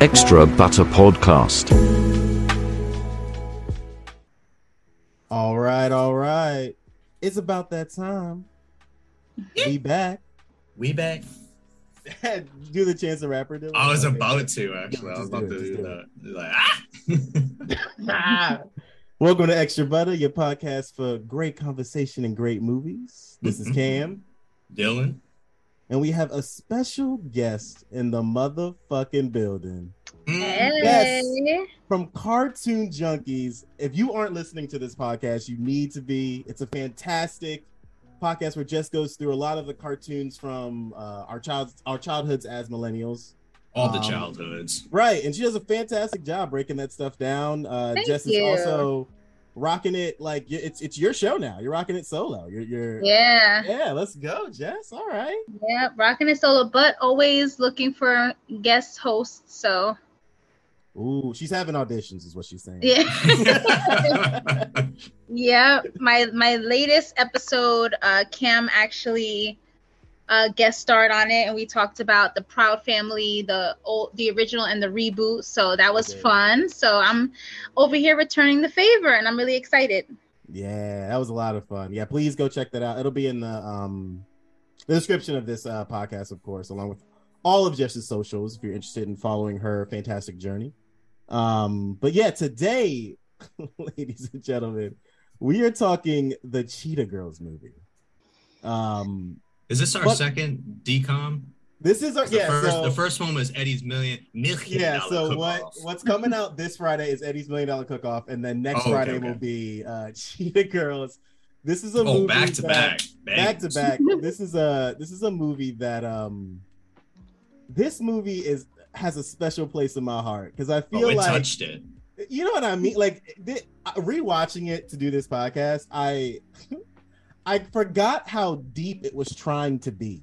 Extra Butter Podcast. All right. It's about that time. We back. Do the Chance the Rapper do it. I was about to, actually. I was about to do that. Like, ah! Welcome to Extra Butter, your podcast for great conversation and great movies. This is Cam. Dylan. And we have a special guest in the motherfucking building. Hey. Yes, from Cartoon Junkies. If you aren't listening to this podcast, you need to be. It's a fantastic podcast where Jess goes through a lot of the cartoons from our childhoods as millennials. All the childhoods. Right. And she does a fantastic job breaking that stuff down. Thank you. Is also rocking it like it's your show now. You're rocking it solo. You're Yeah, let's go, Jess. All right. Yeah, rocking it solo, but always looking for guest hosts. So ooh, she's having auditions is what she's saying. Yeah. Yeah, my latest episode, Cam actually guest starred on it, and we talked about the Proud Family, the original and the reboot, so that was fun. So I'm over here returning the favor, and I'm really excited. Yeah, that was a lot of fun. Yeah, please go check that out. It'll be in the description of this podcast, of course, along with all of Jess's socials if you're interested in following her fantastic journey. But yeah, today, ladies and gentlemen, we are talking the Cheetah Girls movie. Is this our second DCOM? This is our the first one was Eddie's Million Dollar Cook Off. What's coming out this Friday is Eddie's $1 Million Cook Off, and then next Friday will be Cheetah Girls. This is a movie back to back. This is a movie that this movie has a special place in my heart because I feel like it touched it. You know what I mean? Like rewatching it to do this podcast, I forgot how deep it was trying to be.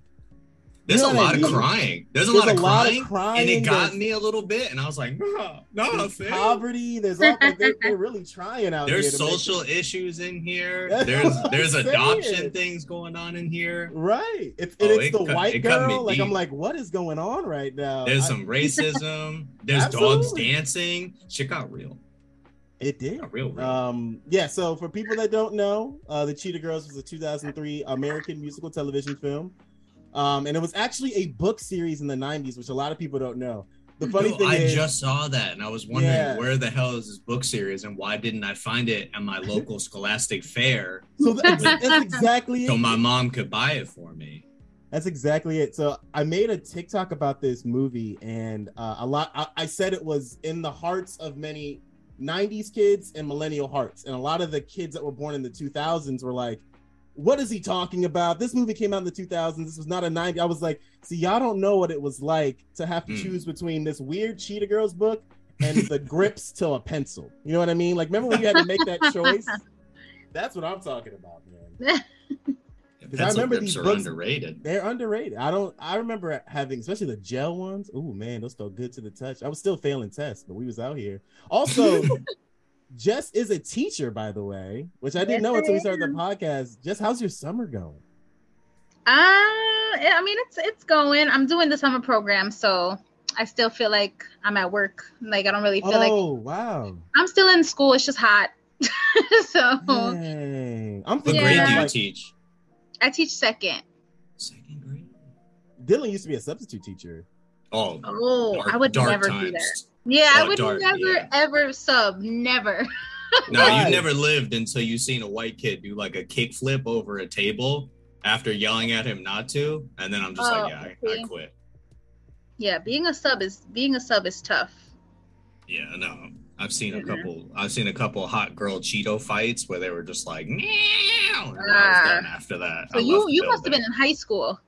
There's a lot of crying. There's a lot of crying. And it got me a little bit. And I was like, no. There's poverty. There's all, like, they're really trying out there's here. There's social issues in here. There's adoption things going on in here. Right. It's the white girl. Like, I'm like, what is going on right now? There's some racism. There's dogs dancing. Shit got real. It did. Real. Yeah, so for people that don't know, The Cheetah Girls was a 2003 American musical television film. And it was actually a book series in the 90s, which a lot of people don't know. The funny thing is... I just saw that, and I was wondering, where the hell is this book series, and why didn't I find it at my local Scholastic Fair? So that's exactly it. So my mom could buy it for me. That's exactly it. So I made a TikTok about this movie, and I said it was in the hearts of many 90s kids and millennial hearts, and a lot of the kids that were born in the 2000s were like, what is he talking about? This movie came out in the 2000s. This was not a 90. I was like, see, y'all don't know what it was like to have to choose between this weird Cheetah Girls book and the grips to a pencil. You know what I mean? Like, remember when you had to make that choice? That's what I'm talking about, man. Because I remember these books are underrated. They're underrated. I remember having, especially the gel ones. Oh man, those felt good to the touch. I was still failing tests, but we was out here. Also, Jess is a teacher, by the way, which I didn't know until we started the podcast. Jess, how's your summer going? I mean, it's going. I'm doing the summer program, so I still feel like I'm at work. Like I don't really feel like. Oh wow! I'm still in school. It's just hot. So. Dang. I'm thinking. What grade do you teach? I teach second. Second grade? Dylan used to be a substitute teacher. I would never do that. Yeah, I would never sub. Never. No, you never lived until you seen a white kid do like a kickflip over a table after yelling at him not to, and then I'm just I quit. Yeah, being a sub is tough. Yeah, no. I've seen a couple hot girl Cheeto fights where they were just like, meow. And I was done after that. So you must have been in high school.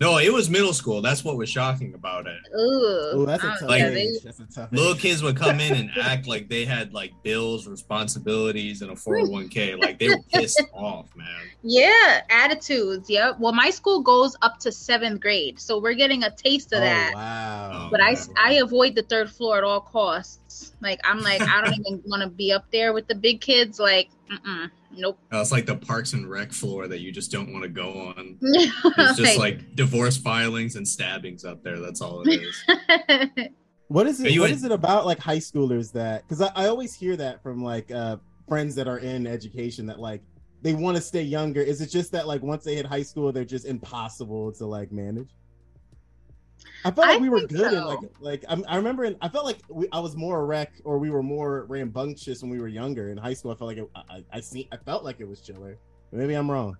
No, it was middle school. That's what was shocking about it. Ooh, that's a tough age. That's a tough little age. Kids would come in and act like they had like bills, responsibilities, and a 401k. Like they were pissed off, man. Yeah, attitudes. Yep. Well, my school goes up to 7th grade, so we're getting a taste of that. Wow. But I avoid the 3rd floor at all costs. Like I'm like I don't even want to be up there with the big kids. Like, Nope. It's like the Parks and Rec floor that you just don't want to go on. It's just like divorce filings and stabbings up there. That's all it is. What is it? What is it about like high schoolers that? Because I always hear that from like friends that are in education that like they want to stay younger. Is it just that like once they hit high school, they're just impossible to like manage? I felt like we were good and I was more a wreck or we were more rambunctious when we were younger in high school. I felt like I felt like it was chiller. Maybe I'm wrong.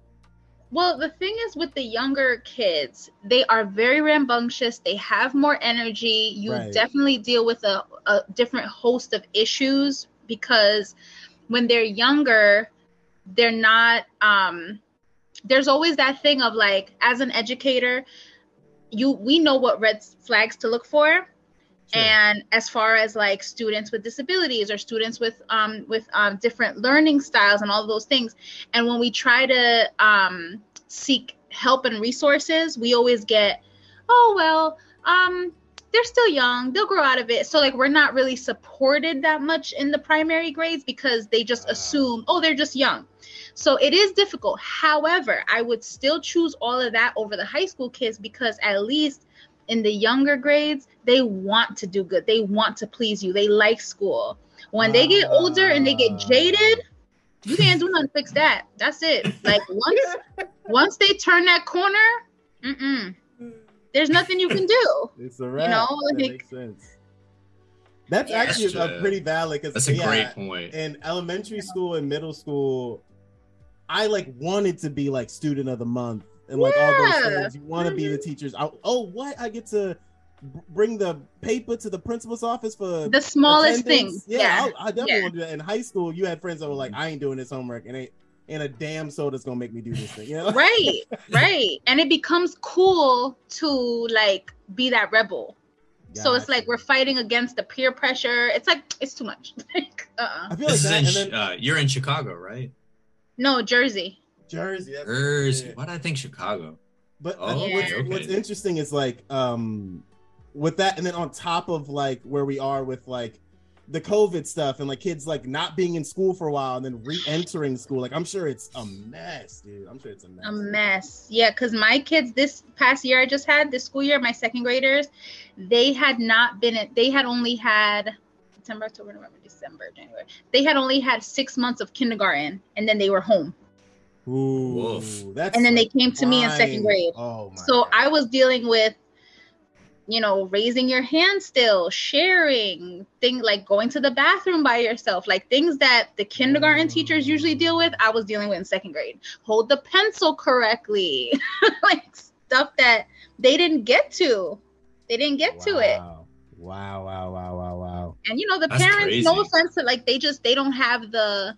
Well, the thing is with the younger kids, they are very rambunctious. They have more energy. You definitely deal with a different host of issues because when they're younger, they're not. There's always that thing of like, as an educator, we know what red flags to look for. Sure. And as far as like students with disabilities or students with different learning styles and all those things. And when we try to seek help and resources, we always get, they're still young, they'll grow out of it. So like, we're not really supported that much in the primary grades because they just assume, they're just young. So it is difficult. However, I would still choose all of that over the high school kids because at least in the younger grades, they want to do good. They want to please you. They like school. When they get older and they get jaded, you can't do nothing to fix that. That's it. Like once they turn that corner, there's nothing you can do. It's a wrap. You know, like, that makes sense. That's actually pretty valid. That's a great point. In elementary school and middle school, I like wanted to be like student of the month and like all those things. You want to be the teachers. I get to bring the paper to the principal's office for the smallest things. Yeah, yeah. I definitely want to do that. In high school, you had friends that were like, I ain't doing this homework and ain't a damn soul that's going to make me do this thing. You know? Right. And it becomes cool to like be that rebel. So it's like we're fighting against the peer pressure. It's like, it's too much. I feel like you're in Chicago, right? No, Jersey. Jersey. Why did I think Chicago? But what's interesting is like with that, and then on top of like where we are with like the COVID stuff and like kids like not being in school for a while and then re-entering school. Like I'm sure it's a mess, dude. Yeah, because my kids this past year, this school year, my 2nd graders, they had only had September, October, November, December, January. They had only had 6 months of kindergarten, and then they were home. Ooh, that's and then they came to me in 2nd grade. Oh my God. I was dealing with, you know, raising your hand still, sharing, things like going to the bathroom by yourself, like things that the kindergarten teachers usually deal with, I was dealing with in 2nd grade. Hold the pencil correctly. Like stuff that they didn't get to. They didn't get to it. Wow. And you know, the parents, no offense to like, they don't have the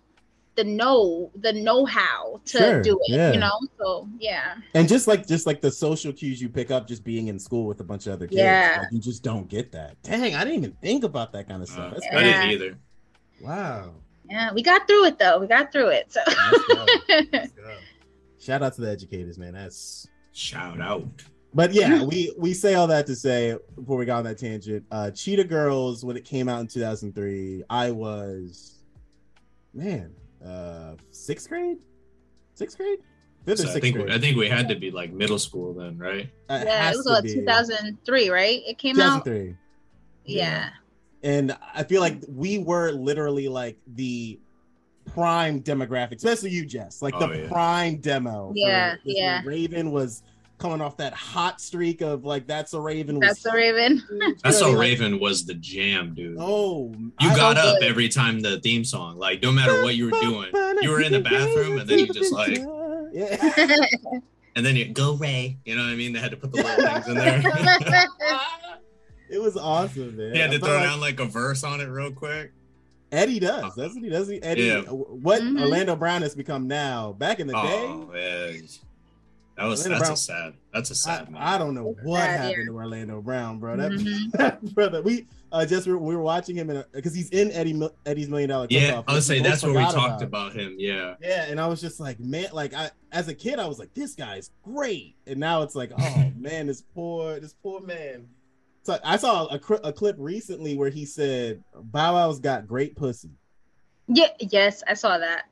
know-how to do it, you know? So, yeah. And just like the social cues you pick up just being in school with a bunch of other kids. Yeah. Like, you just don't get that. Dang, I didn't even think about that kind of stuff. I didn't either. Wow. Yeah, we got through it, though. So. Let's go. Shout out to the educators, man. Shout out. But yeah, we say all that to say, before we got on that tangent, Cheetah Girls, when it came out in 2003, I was... Man, 6th grade? 6th grade? 5th or 6th grade? I think we had to be like middle school then, right? Yeah, it was like 2003, right? It came out? 2003. Yeah. And I feel like we were literally like the prime demographic, especially you, Jess. Like prime demo. Yeah, yeah. Raven was coming off that hot streak of like That's So Raven. That's So Raven was the jam, dude. Oh, you got up every time the theme song. Like no matter what you were doing, you were in the bathroom and then you just like, and then you go Ray. You know what I mean? They had to put the little things in there. It was awesome, man. They had to throw down like a verse on it real quick. Eddie does. That's what he does. Eddie, what Orlando Brown has become now. Back in the day. That's a sad. That's a sad. I don't know what happened to Orlando Brown, bro. That, brother, we were watching him because he's in Eddie's Million Dollar Cook Off. Yeah, I would say that's where we talked about him. Yeah. Yeah, and I was just like, man, like as a kid, I was like, this guy's great, and now it's like, oh man, this poor man. So I saw a clip recently where he said, "Bow Wow's got great pussy." Yeah. Yes, I saw that.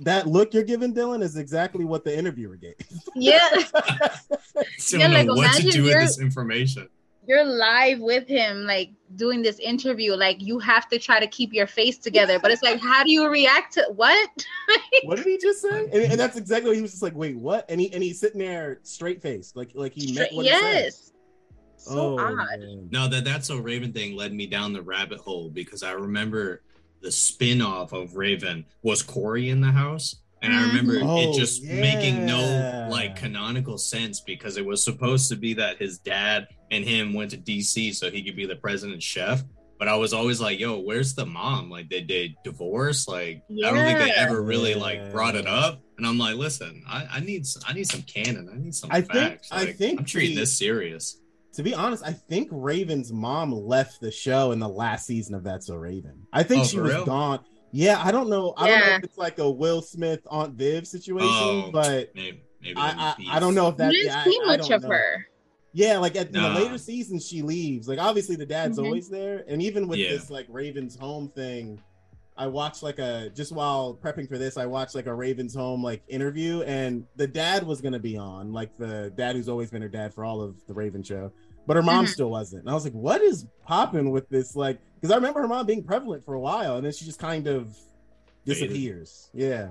That look you're giving Dylan is exactly what the interviewer gave. Yeah. Like, what to do with this information. You're live with him, like doing this interview. Like, you have to try to keep your face together, but it's like, how do you react to what? What did he just say? And that's exactly what he was just like. Wait, what? And he's sitting there straight faced, like he meant what he said. So odd. Man. No, that's So Raven thing led me down the rabbit hole because I remember. The spin-off of Raven was Corey in the House. And I remember it just making no canonical sense because it was supposed to be that his dad and him went to DC so he could be the president's chef. But I was always like, yo, where's the mom? Like, did they divorce? Like, I don't think they ever really brought it up. And I'm like, listen, I need some canon. I need some facts. I'm treating this serious. To be honest, I think Raven's mom left the show in the last season of That's So Raven. I think she was gone. Yeah, I don't know. I don't know if it's like a Will Smith, Aunt Viv situation, but maybe I don't know if that's... You didn't see much of her. Yeah, like in the later seasons, she leaves. Like, obviously, the dad's always there. And even with this, like, Raven's Home thing, I watched, like, just while prepping for this, I watched, like, a Raven's Home, like, interview. And the dad was going to be on, like, the dad who's always been her dad for all of the Raven show. But her mom still wasn't. And I was like, what is popping with this? Like, because I remember her mom being prevalent for a while, and then she just kind of disappears. Yeah.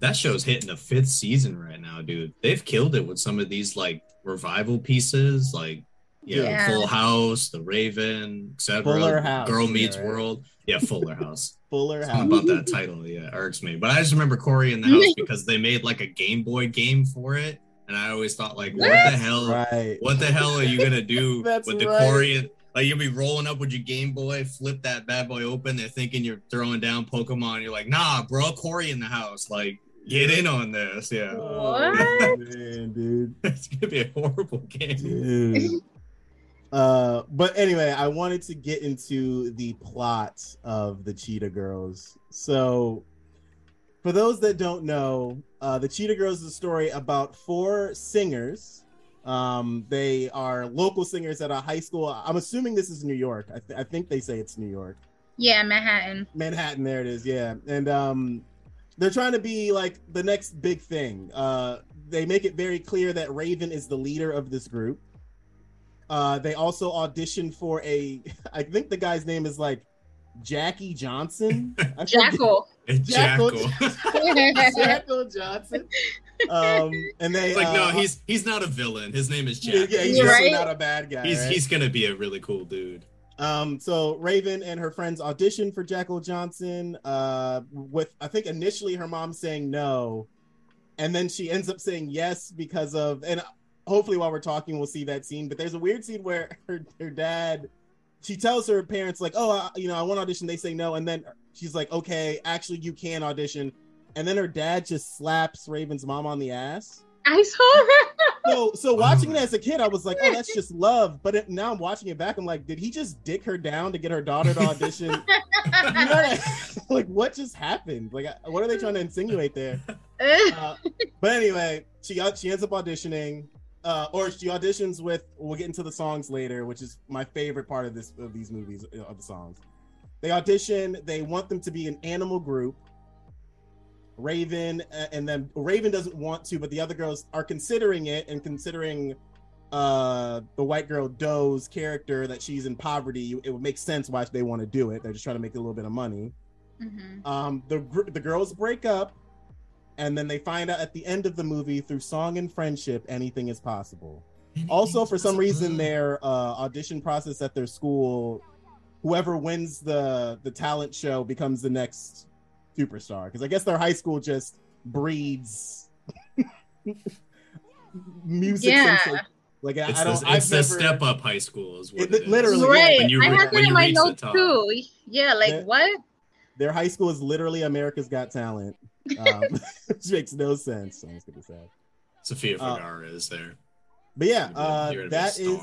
That show's hitting the 5th season right now, dude. They've killed it with some of these, like, revival pieces, like, Full House, The Raven, etc. Fuller House. Girl Meets World. Yeah, Fuller House. Fuller House. Something about that title, yeah, irks me. But I just remember Corey in the House because they made, like, a Game Boy game for it. And I always thought, like, what the hell are you going to do with the Corey? Like, you'll be rolling up with your Game Boy, flip that bad boy open. They're thinking you're throwing down Pokemon. You're like, nah, bro, Corey in the House. Like, get in on this. Yeah. What? Man, dude. It's going to be a horrible game. Dude. But anyway, I wanted to get into the plot of the Cheetah Girls. So... For those that don't know, the Cheetah Girls is a story about 4 singers. They are local singers at a high school. I'm assuming this is New York. I think they say it's New York. Yeah, Manhattan. Manhattan, there it is, yeah. And they're trying to be, like, the next big thing. They make it very clear that Raven is the leader of this group. They also audition for I think the guy's name is, like, Jackie Johnson? Jackal Johnson. And they it's like, no, he's not a villain. His name is Jack. Yeah, he's right? Not a bad guy. He's gonna be a really cool dude. So Raven and her friends audition for Jackal Johnson, with I think initially her mom saying no, and then she ends up saying yes because of, and hopefully while we're talking we'll see that scene, but there's a weird scene where her dad, she tells her parents, like, oh, I want to audition. They say no. And then she's like, okay, actually, you can audition. And then her dad just slaps Raven's mom on the ass. I saw her. So watching it as a kid, I was like, oh, that's just love. But now I'm watching it back. I'm like, did he just dick her down to get her daughter to audition? Like, what just happened? Like, what are they trying to insinuate there? But anyway, she ends up auditioning. Or she auditions with, we'll get into the songs later, which is my favorite part of these movies, of the songs. They audition, they want them to be an animal group. Raven, and then Raven doesn't want to, but the other girls are considering it, and considering the white girl Doe's character, that she's in poverty, it would make sense why they want to do it. They're just trying to make a little bit of money. Mm-hmm. The girls break up. And then they find out at the end of the movie, through song and friendship, anything is possible. Also, for some reason, their audition process at their school, whoever wins the talent show becomes the next superstar. Because I guess their high school just breeds music. Yeah. Like, it's step-up high school is what it is. Literally. Right. When you I have that in my notes, too. Yeah, like, what? Their high school is literally America's Got Talent. Which makes no sense. I'm just gonna say. Sofia Vergara is there. But yeah, that is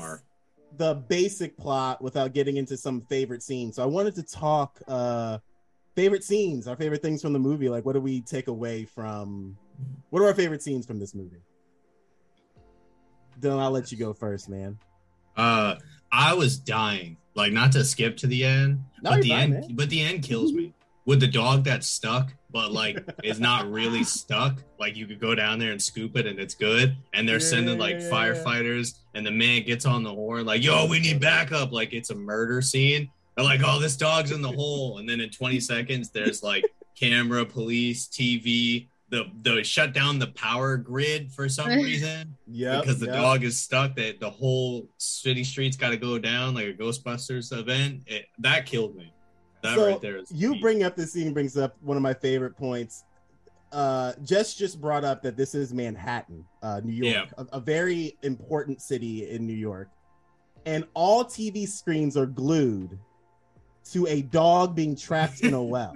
the basic plot without getting into some favorite scenes. So I wanted to talk favorite scenes, our favorite things from the movie. Like, what do we take away from... What are our favorite scenes from this movie? Dylan, I'll let you go first, man. I was dying. Like, not to skip to the end, but the end kills me. With the dog that's stuck, but, like, is not really stuck. Like, you could go down there and scoop it, and it's good. And they're sending, like, firefighters, and the man gets on the horn, like, yo, we need backup. Like, it's a murder scene. They're like, oh, this dog's in the hole. And then in 20 seconds, there's, like, camera, police, TV. The shut down the power grid for some reason. Yeah, because the dog is stuck. That the whole city street's got to go down like a Ghostbusters event. That killed me. That so right there. Bring up this scene brings up one of my favorite points. Jess just brought up that this is Manhattan, New York, a very important city in New York, and all TV screens are glued to a dog being trapped in a well.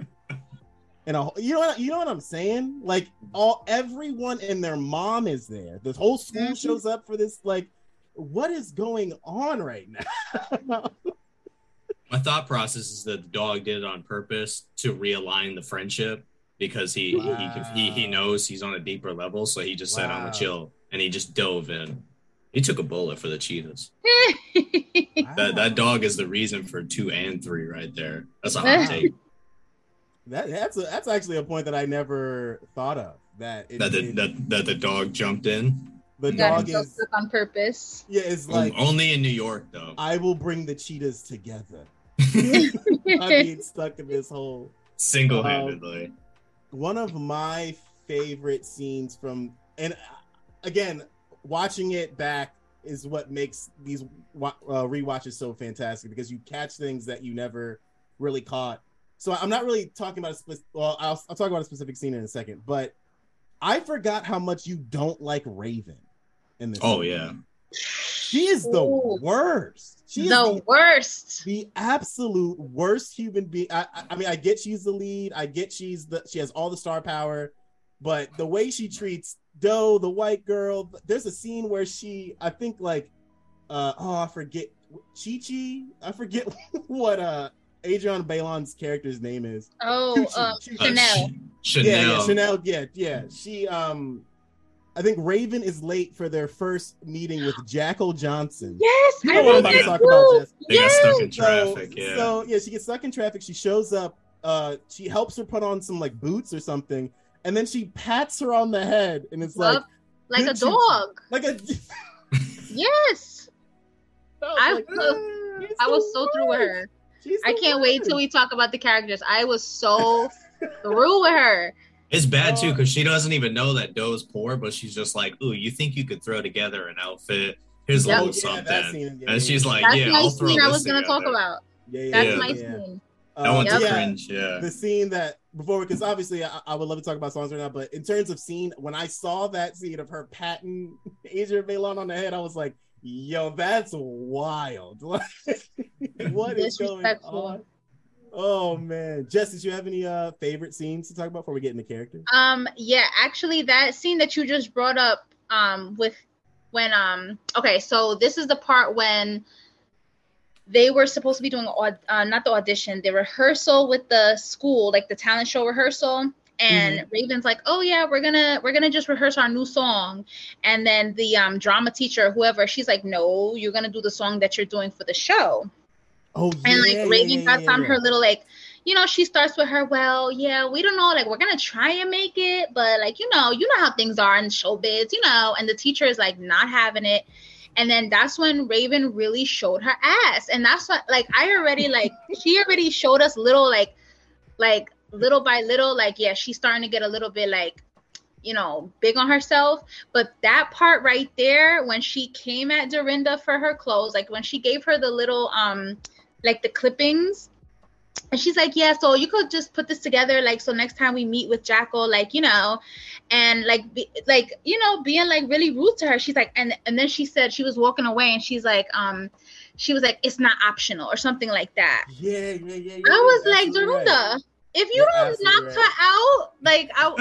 And you know what I'm saying? Like, everyone and their mom is there. The whole school shows up for this. Like, what is going on right now? My thought process is that the dog did it on purpose to realign the friendship because he knows he's on a deeper level. So he just said, "I'm gonna chill," and he just dove in. He took a bullet for the cheetahs. That dog is the reason for 2 and 3 right there. That's a hot take. That's actually a point that I never thought of. That the dog jumped in. The dog is on purpose. Yeah, it's like only in New York though. I will bring the cheetahs together. I'm being stuck in this hole single-handedly. One of my favorite scenes from, and again, watching it back is what makes these rewatches so fantastic because you catch things that you never really caught. So I'm not really talking about I'll talk about a specific scene in a second, but I forgot how much you don't like Raven in this. Oh, movie. Yeah. She is the worst. She is the worst. The absolute worst human being. I mean, I get she's the lead. I get she has all the star power, but the way she treats Doe, the white girl, there's a scene where she, I think like, I forget, I forget what, Adrienne Bailon's character's name is. Chanel. Chanel. Yeah, Chanel. Yeah. She, I think Raven is late for their first meeting with Jackal Johnson. Yes, you know what I'm about to talk about, Jess. They got stuck in traffic. So she gets stuck in traffic. She shows up. She helps her put on some like boots or something, and then she pats her on the head, and it's like a dog, like a. Yes. I was so through with her. I can't wait till we talk about the characters. I was so through with her. It's bad too because she doesn't even know that Doe's poor, but she's just like, "Ooh, you think you could throw together an outfit? Here's a little something." And she's like, "Yeah, I'll throw this together." That's my scene I was gonna talk about. That's my scene. That one's cringe. Yeah, the scene that before, because obviously I would love to talk about songs right now, but in terms of scene, when I saw that scene of her patting Adrienne Bailon on the head, I was like, yo, that's wild. What is going on? Oh man. Jess, did you have any favorite scenes to talk about before we get into characters? Actually that scene that you just brought up so this is the part when they were supposed to be doing not the audition, the rehearsal with the school, like the talent show rehearsal. And Raven's like, oh yeah, we're gonna just rehearse our new song. And then the drama teacher, whoever, she's like, no, you're gonna do the song that you're doing for the show. Oh yeah. And like Raven got on her little like, you know, she starts with her, well, yeah, we don't know, like we're gonna try and make it, but like you know how things are in showbiz, you know. And the teacher is like not having it. And then that's when Raven really showed her ass. And that's what like I already like she already showed us little like. Little by little, like, yeah, she's starting to get a little bit, like, you know, big on herself. But that part right there, when she came at Dorinda for her clothes, like, when she gave her the little, like, the clippings. And she's like, yeah, so you could just put this together, like, so next time we meet with Jackal, like, you know. And, like, you know, being, like, really rude to her. She's like, and then she said she was walking away, and she's like, she was like, it's not optional or something like that. Yeah. I was like, Dorinda... Right. If you don't knock her out, like I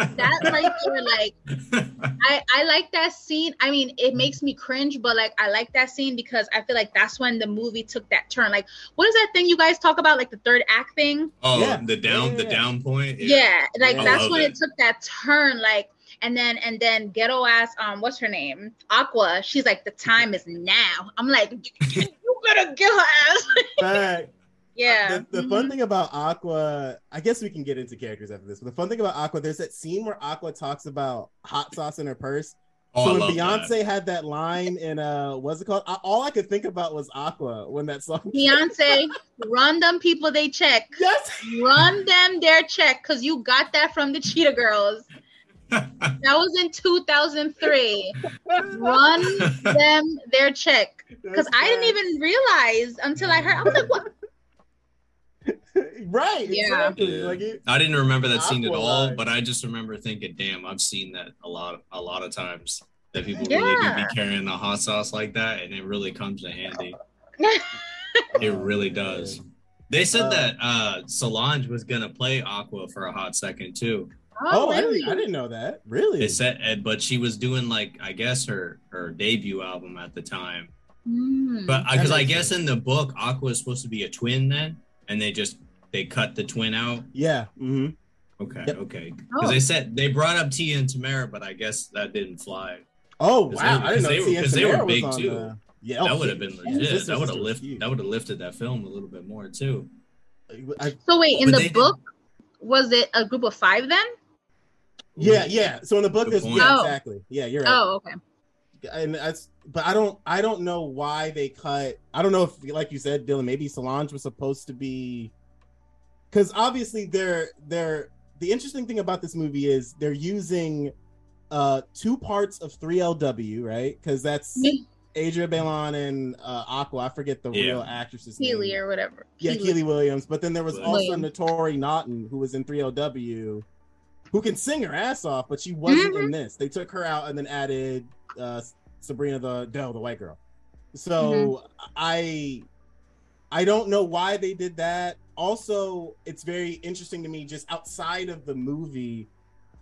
like that scene. I mean, it makes me cringe, but like I like that scene because I feel like that's when the movie took that turn. Like, what is that thing you guys talk about, like the third act thing? Oh, yeah. the down point. Yeah, that's when it took that turn. Like, and then ghetto ass, what's her name? Aqua. She's like, the time is now. I'm like, you better get her ass. Back. Yeah. The fun thing about Aqua, I guess we can get into characters after this, but the fun thing about Aqua, there's that scene where Aqua talks about hot sauce in her purse. Oh, so when Beyonce had that line in, what's it called? All I could think about was Aqua when that song. Beyonce, run them people they check. Yes. Run them their check, because you got that from the Cheetah Girls. That was in 2003. Run them their check. Because I didn't even realize until I heard, I was like, what? Right. Yeah. Exactly. Yeah. Like I didn't remember that scene at all, but I just remember thinking, "Damn, I've seen that a lot of times that people really do be carrying the hot sauce like that, and it really comes to handy. It really does." They said that Solange was gonna play Aqua for a hot second too. Oh, really? I didn't know that. Really? They said, but she was doing I guess her debut album at the time. Mm, but because I guess in the book, Aqua is supposed to be a twin then. And they cut the twin out? Yeah. Mm-hmm. Okay, yep. Okay. Because they said, they brought up Tia and Tamara, but I guess that didn't fly. Oh, wow. I didn't know Tia and Tamara was on too. Yeah, that would have been legit. That would have lifted that film a little bit more, too. So wait, in the book, was it a group of 5 then? Yeah. So in the book, exactly. Yeah, you're right. Oh, okay. And that's, but I don't know why they cut. I don't know if, like you said, Dylan, maybe Solange was supposed to be, because obviously the interesting thing about this movie is they're using 2 parts of 3LW, right? Because that's Adrienne Bailon and Aqua. I forget the real actress's name. Kiely or whatever. Yeah, Kiely Williams. But then there was also Notori Naughton, who was in 3LW, who can sing her ass off, but she wasn't in this. They took her out and then added Sabrina the white girl. So I don't know why they did that. Also, it's very interesting to me, just outside of the movie,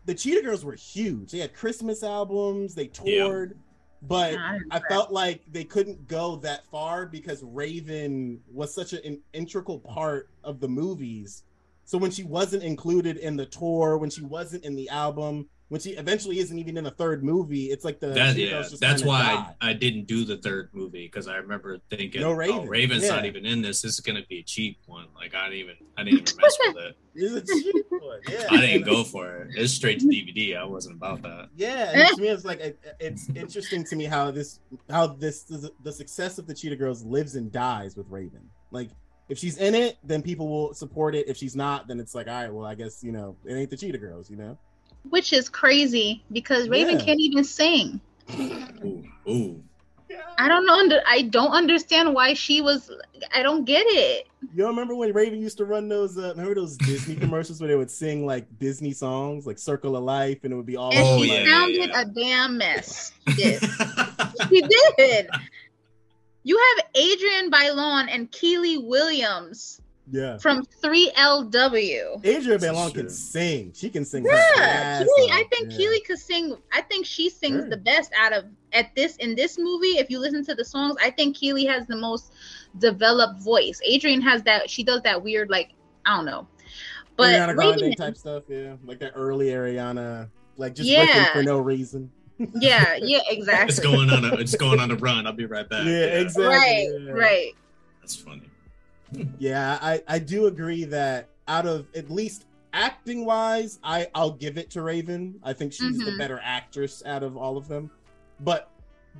the Cheetah Girls were huge. They had Christmas albums, they toured, but I felt like they couldn't go that far because Raven was such an integral part of the movies. So when she wasn't included in the tour, when she wasn't in the album, when she eventually isn't even in a third movie, it's like that's why I didn't do the third movie, because I remember thinking, no Raven. Oh, Raven's not even in this. This is gonna be a cheap one. Like I didn't even mess with it. It's a cheap one. Yeah. I didn't go for it. It's straight to DVD. I wasn't about that. Yeah, and to me, it's like it's interesting to me how this the success of the Cheetah Girls lives and dies with Raven. Like, if she's in it, then people will support it. If she's not, then it's like, all right, well, I guess it ain't the Cheetah Girls, Which is crazy because Raven can't even sing. Ooh. I don't understand why she was. I don't get it. You remember when Raven used to run those? Remember those Disney commercials where they would sing like Disney songs, like "Circle of Life," and it would be all. And she sounded a damn mess. She did. You have Adrienne Bailon and Kiely Williams. Yeah, from 3LW. Adrienne Bailon can sing. She can sing. Yeah, Keely. I think Keely could sing. I think she sings the best out of in this movie. If you listen to the songs, I think Keely has the most developed voice. Adrienne has that. She does that weird, I don't know, but Ariana Grande type stuff. Yeah, like that early Ariana, just for no reason. Yeah, exactly. It's going on a run. I'll be right back. Yeah, exactly. Right. That's funny. Yeah, I do agree that out of, at least acting wise, I'll give it to Raven. I think she's the better actress out of all of them. But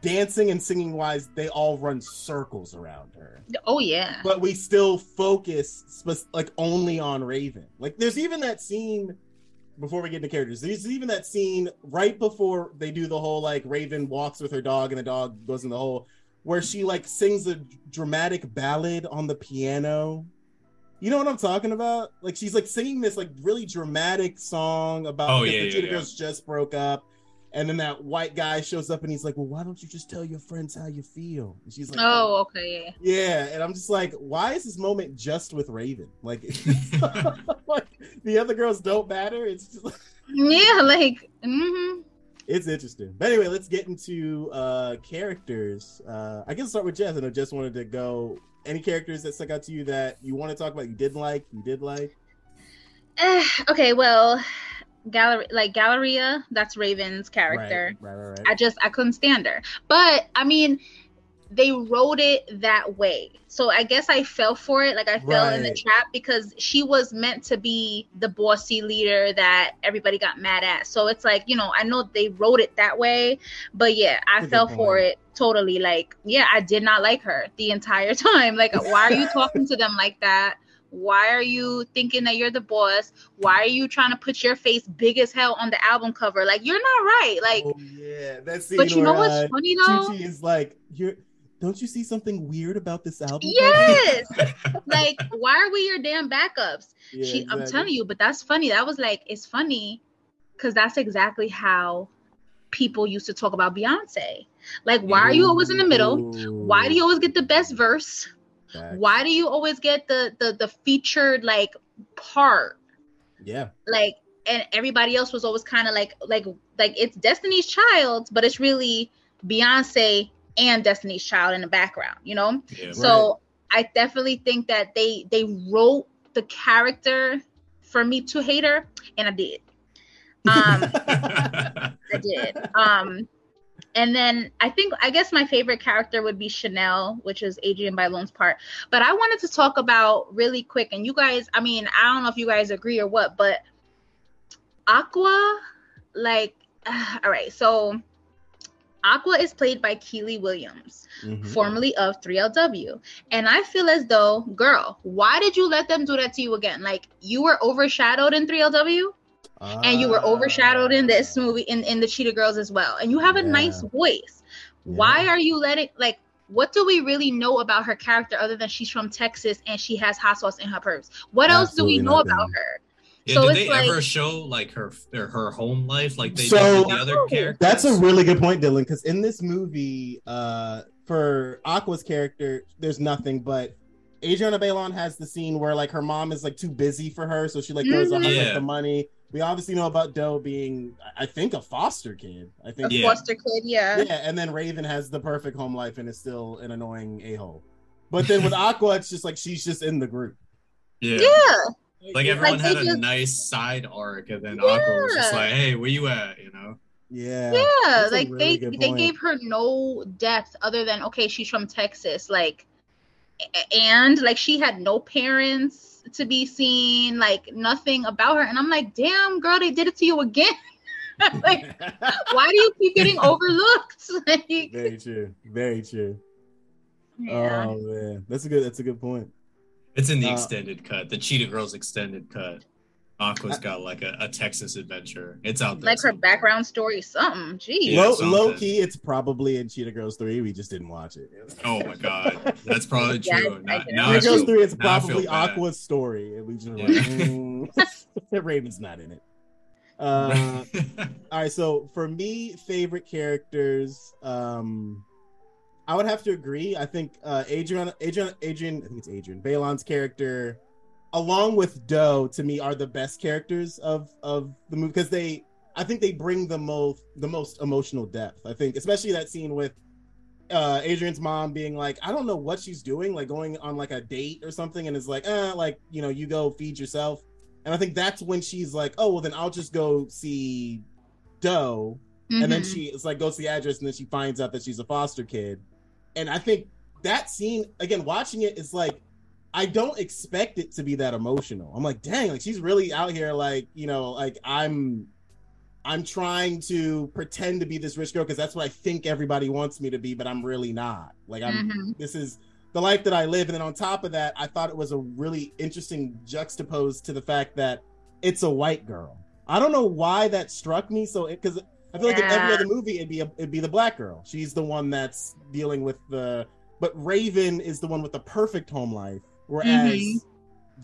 dancing and singing wise, they all run circles around her. Oh yeah. But we still focus only on Raven. There's even that scene, before we get into characters, there's even that scene right before they do the whole Raven walks with her dog and the dog goes in the hole, where she sings a dramatic ballad on the piano. You know what I'm talking about? She's singing this really dramatic song about the Cheetah Girls just broke up. And then that white guy shows up and he's like, well, why don't you just tell your friends how you feel? And she's like, oh, okay. Yeah. And I'm just like, why is this moment just with Raven? Like, like the other girls don't matter. It's just like, yeah, like, mm-hmm. It's interesting. But anyway, let's get into characters. I guess I'll start with Jess. I know Jess wanted to go. Any characters that stuck out to you that you want to talk about, you did like? Okay, well, Galleria, that's Raven's character. Right. I couldn't stand her. But, I mean, they wrote it that way. So I guess I fell for it. Like, I fell in the trap because she was meant to be the bossy leader that everybody got mad at. So it's like, you know, I know they wrote it that way. But, yeah, I fell for it totally. Like, yeah, I did not like her the entire time. Like, why are you talking to them like that? Why are you thinking that you're the boss? Why are you trying to put your face big as hell on the album cover? Like, you're not right. Like, oh, yeah, that's it. But you know what's funny though? Chi-Chi is like, don't you see something weird about this album? Yes. Like, why are we your damn backups? Yeah, exactly. I'm telling you, but that's funny. That was like, it's funny because that's exactly how people used to talk about Beyonce. Like, why are you always in the middle? Why do you always get the best verse? Why do you always get the featured like part? Yeah. Like, and everybody else was always kind of like it's Destiny's Child, but it's really Beyonce and Destiny's Child in the background, you know? Yeah, so I definitely think that they wrote the character for me to hate her, and I did. I did. And then I guess my favorite character would be Chanel, which is Adrienne Bailon's part. But I wanted to talk about really quick, and you guys, I mean, I don't know if you guys agree or what, but Aqua, like, all right. So Aqua is played by Kiely Williams, formerly of 3LW. And I feel as though, girl, why did you let them do that to you again? Like, you were overshadowed in 3LW. And you were overshadowed in this movie, in the Cheetah Girls as well. And you have a nice voice. Yeah. Why are you letting, like, what do we really know about her character other than she's from Texas and she has hot sauce in her purse? What else do we know about her? Yeah, so did they ever show, like, her home life like they did with the other characters? That's a really good point, Dylan, because in this movie, for Aqua's character, there's nothing but... Adrienne Bailon has the scene where, like, her mom is, like, too busy for her, so she, like, throws her husband the money. We obviously know about Doe being, I think, a foster kid. Yeah, and then Raven has the perfect home life and is still an annoying a-hole. But then with Aqua, it's just like she's just in the group. Yeah. Like everyone had a nice side arc, and then Aqua was just like, hey, where you at, you know? Yeah, like really they gave her no depth other than, okay, she's from Texas, like, and like she had no parents to be seen, like nothing about her, and I'm like, damn girl, they did it to you again. Like, why do you keep getting overlooked? Like, very true. Yeah. Oh man, that's a good point. It's in the extended cut, the Cheetah Girls extended cut. Aqua's got like a Texas adventure. It's out there. Like her background story, something. Jeez. Yeah, low key, it's probably in Cheetah Girls 3. We just didn't watch it. Oh my God. That's probably true. Cheetah Girls 3 is probably Aqua's story. And we just Raven's not in it. All right. So for me, favorite characters, I would have to agree. I think Adrienne Bailon's character, along with Doe, to me, are the best characters of the movie because I think they bring the most emotional depth. I think, especially that scene with Adrienne's mom being like, I don't know what she's doing, like going on like a date or something, and is like, like, you know, you go feed yourself. And I think that's when she's like, oh well, then I'll just go see Doe, and then she is like, go see the address, and then she finds out that she's a foster kid. And I think that scene, again, watching it is like, I don't expect it to be that emotional. I'm like, dang, like she's really out here, like, you know, like I'm trying to pretend to be this rich girl because that's what I think everybody wants me to be, but I'm really not. Like this is the life that I live. And then on top of that, I thought it was a really interesting juxtapose to the fact that it's a white girl. I don't know why that struck me. So because I feel like in every other movie, it'd be the black girl. She's the one that's dealing with but Raven is the one with the perfect home life. Whereas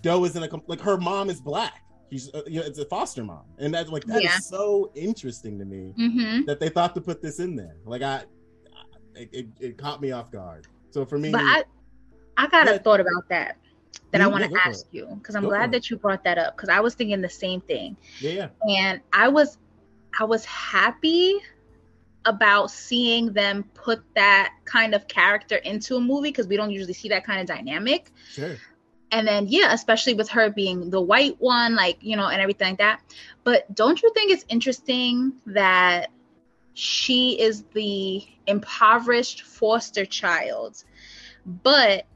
Doe is in like her mom is black. She's, you know, it's a foster mom, and that's like that is so interesting to me that they thought to put this in there. Like it caught me off guard. So for me, but I got a thought about that I want to ask you, because I'm glad that you brought that up, because I was thinking the same thing. Yeah, and I was happy about seeing them put that kind of character into a movie, because we don't usually see that kind of dynamic. Sure. And then, yeah, especially with her being the white one, like, you know, and everything like that. But don't you think it's interesting that she is the impoverished foster child, but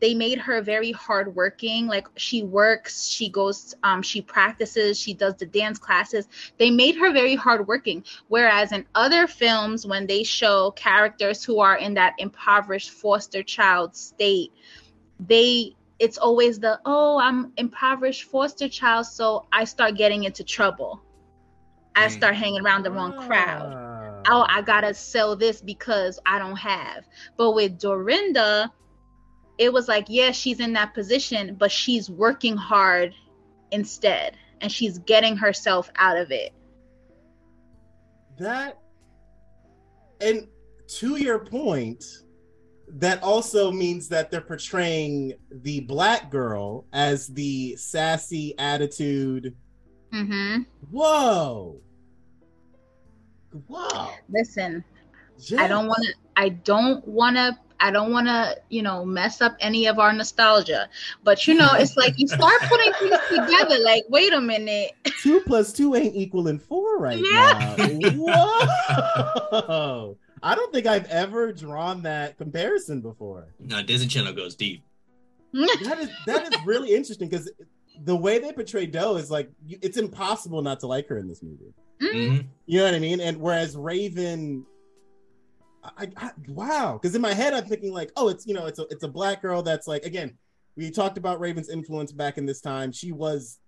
they made her very hardworking? Like, she works, she goes, she practices, she does the dance classes. They made her very hardworking. Whereas in other films, when they show characters who are in that impoverished foster child state, it's always the, I'm impoverished foster child, so I start getting into trouble. I start hanging around the wrong crowd. I gotta sell this because I don't have. But with Dorinda, it was like, yeah, she's in that position, but she's working hard instead, and she's getting herself out of it. That, and to your point, that also means that they're portraying the Black girl as the sassy attitude. Mm-hmm. Whoa. Listen, yes. I don't want to, you know, mess up any of our nostalgia. But, you know, it's like you start putting things together. Like, wait a minute. 2 + 2 ain't equaling 4 now. Whoa. I don't think I've ever drawn that comparison before. No, Disney Channel goes deep. That is really interesting, because the way they portray Doe is like, it's impossible not to like her in this movie. Mm-hmm. You know what I mean? And whereas Raven, wow, because in my head I'm thinking like, oh, it's, you know, it's a Black girl that's like, again, we talked about Raven's influence back in this time. She was,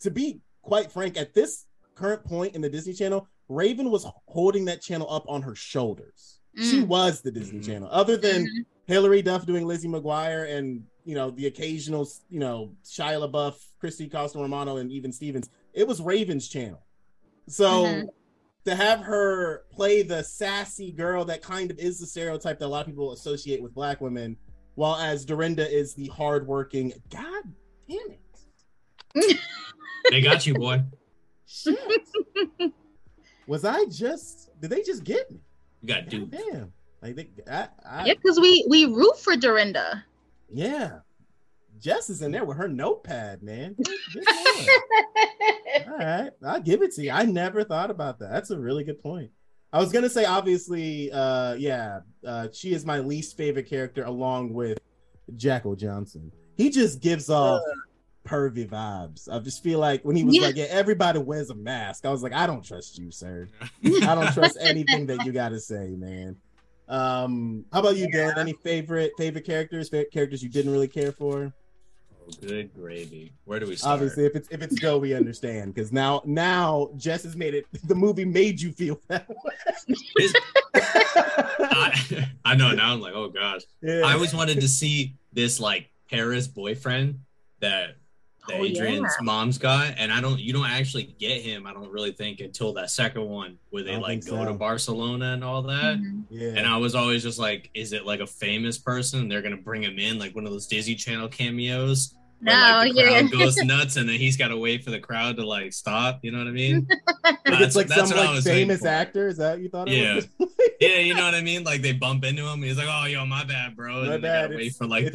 to be quite frank, at this current point in the Disney Channel, Raven was holding that channel up on her shoulders. Mm. She was the Disney Channel. Other than Hilary Duff doing Lizzie McGuire and, you know, the occasional, you know, Shia LaBeouf, Christy Costa-Romano, and even Stevens, it was Raven's channel. So to have her play the sassy girl that kind of is the stereotype that a lot of people associate with Black women, while as Dorinda is the hardworking, God damn it. They got you, boy. Shit. Did they just get me? You got duped. Damn. Like because we root for Dorinda. Yeah. Jess is in there with her notepad, man. All right. I'll give it to you. I never thought about that. That's a really good point. I was going to say, obviously, she is my least favorite character along with Jackal Johnson. He just gives off pervy vibes. I just feel like when he was like, yeah, everybody wears a mask, I was like, I don't trust you, sir. I don't trust anything that you gotta say, man. How about you, Dylan? Any favorite characters? Favorite characters you didn't really care for? Oh, good gravy. Where do we start? Obviously, if it's Doe, we understand, because now Jess has made it. The movie made you feel that way. I know now. I'm like, oh gosh. Yeah. I always wanted to see this like Paris boyfriend that Adrienne's mom's got, and you don't actually get him, I don't really think, until that second one where they like go to Barcelona and all that. Mm-hmm. Yeah. And I was always just like, is it like a famous person? They're gonna bring him in like one of those Disney Channel cameos where like the crowd goes nuts and then he's gotta wait for the crowd to like stop. You know what I mean? It's like some like famous actor. Is that what you thought it was? Yeah, you know what I mean? Like they bump into him, he's like, oh yo, my bad, bro. And then they gotta wait for like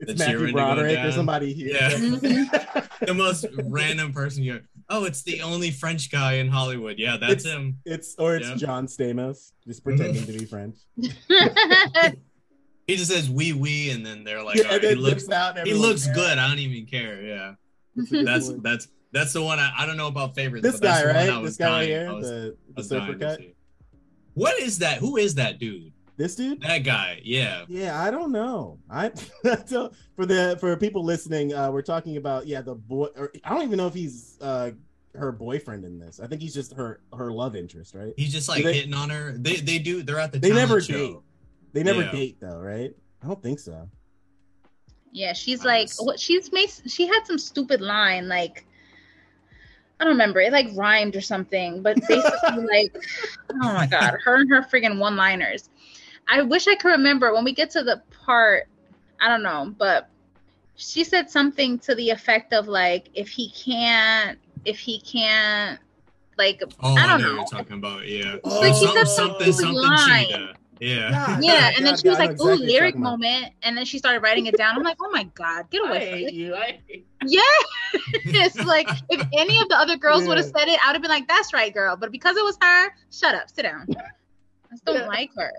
it's Matthew Broderick or somebody here. Yeah. The most random person you it's the only French guy in Hollywood. Yeah, that's him. It's John Stamos, just pretending to be French. He just says oui, and then they're like, right, he looks good. I don't even care. Yeah. That's the one I don't know about favorites. This guy, right? This guy right here, the surfer cut. What is that? Who is that dude? This dude? That guy, yeah. Yeah, I don't know. For people listening, we're talking about the boy. Or I don't even know if he's her boyfriend in this. I think he's just her love interest, right? He's just like hitting on her. They do. They're at the. They never show. Date. They never date though, right? I don't think so. Yeah, she's like, she had some stupid line like, I don't remember. It like rhymed or something, but basically like, oh my God, her and her friggin' one-liners. I wish I could remember when we get to the part, I don't know, but she said something to the effect of like, if he can't, like, oh, I don't know. What you're talking about, yeah. Oh, like, she said something Cheetah. Yeah. Yeah, and then she was like, "Ooh, lyric moment," and then she started writing it down. I'm like, "Oh my God, get away from you!" Yeah, it's like if any of the other girls would have said it, I would have been like, "That's right, girl." But because it was her, shut up, sit down. I just don't like her.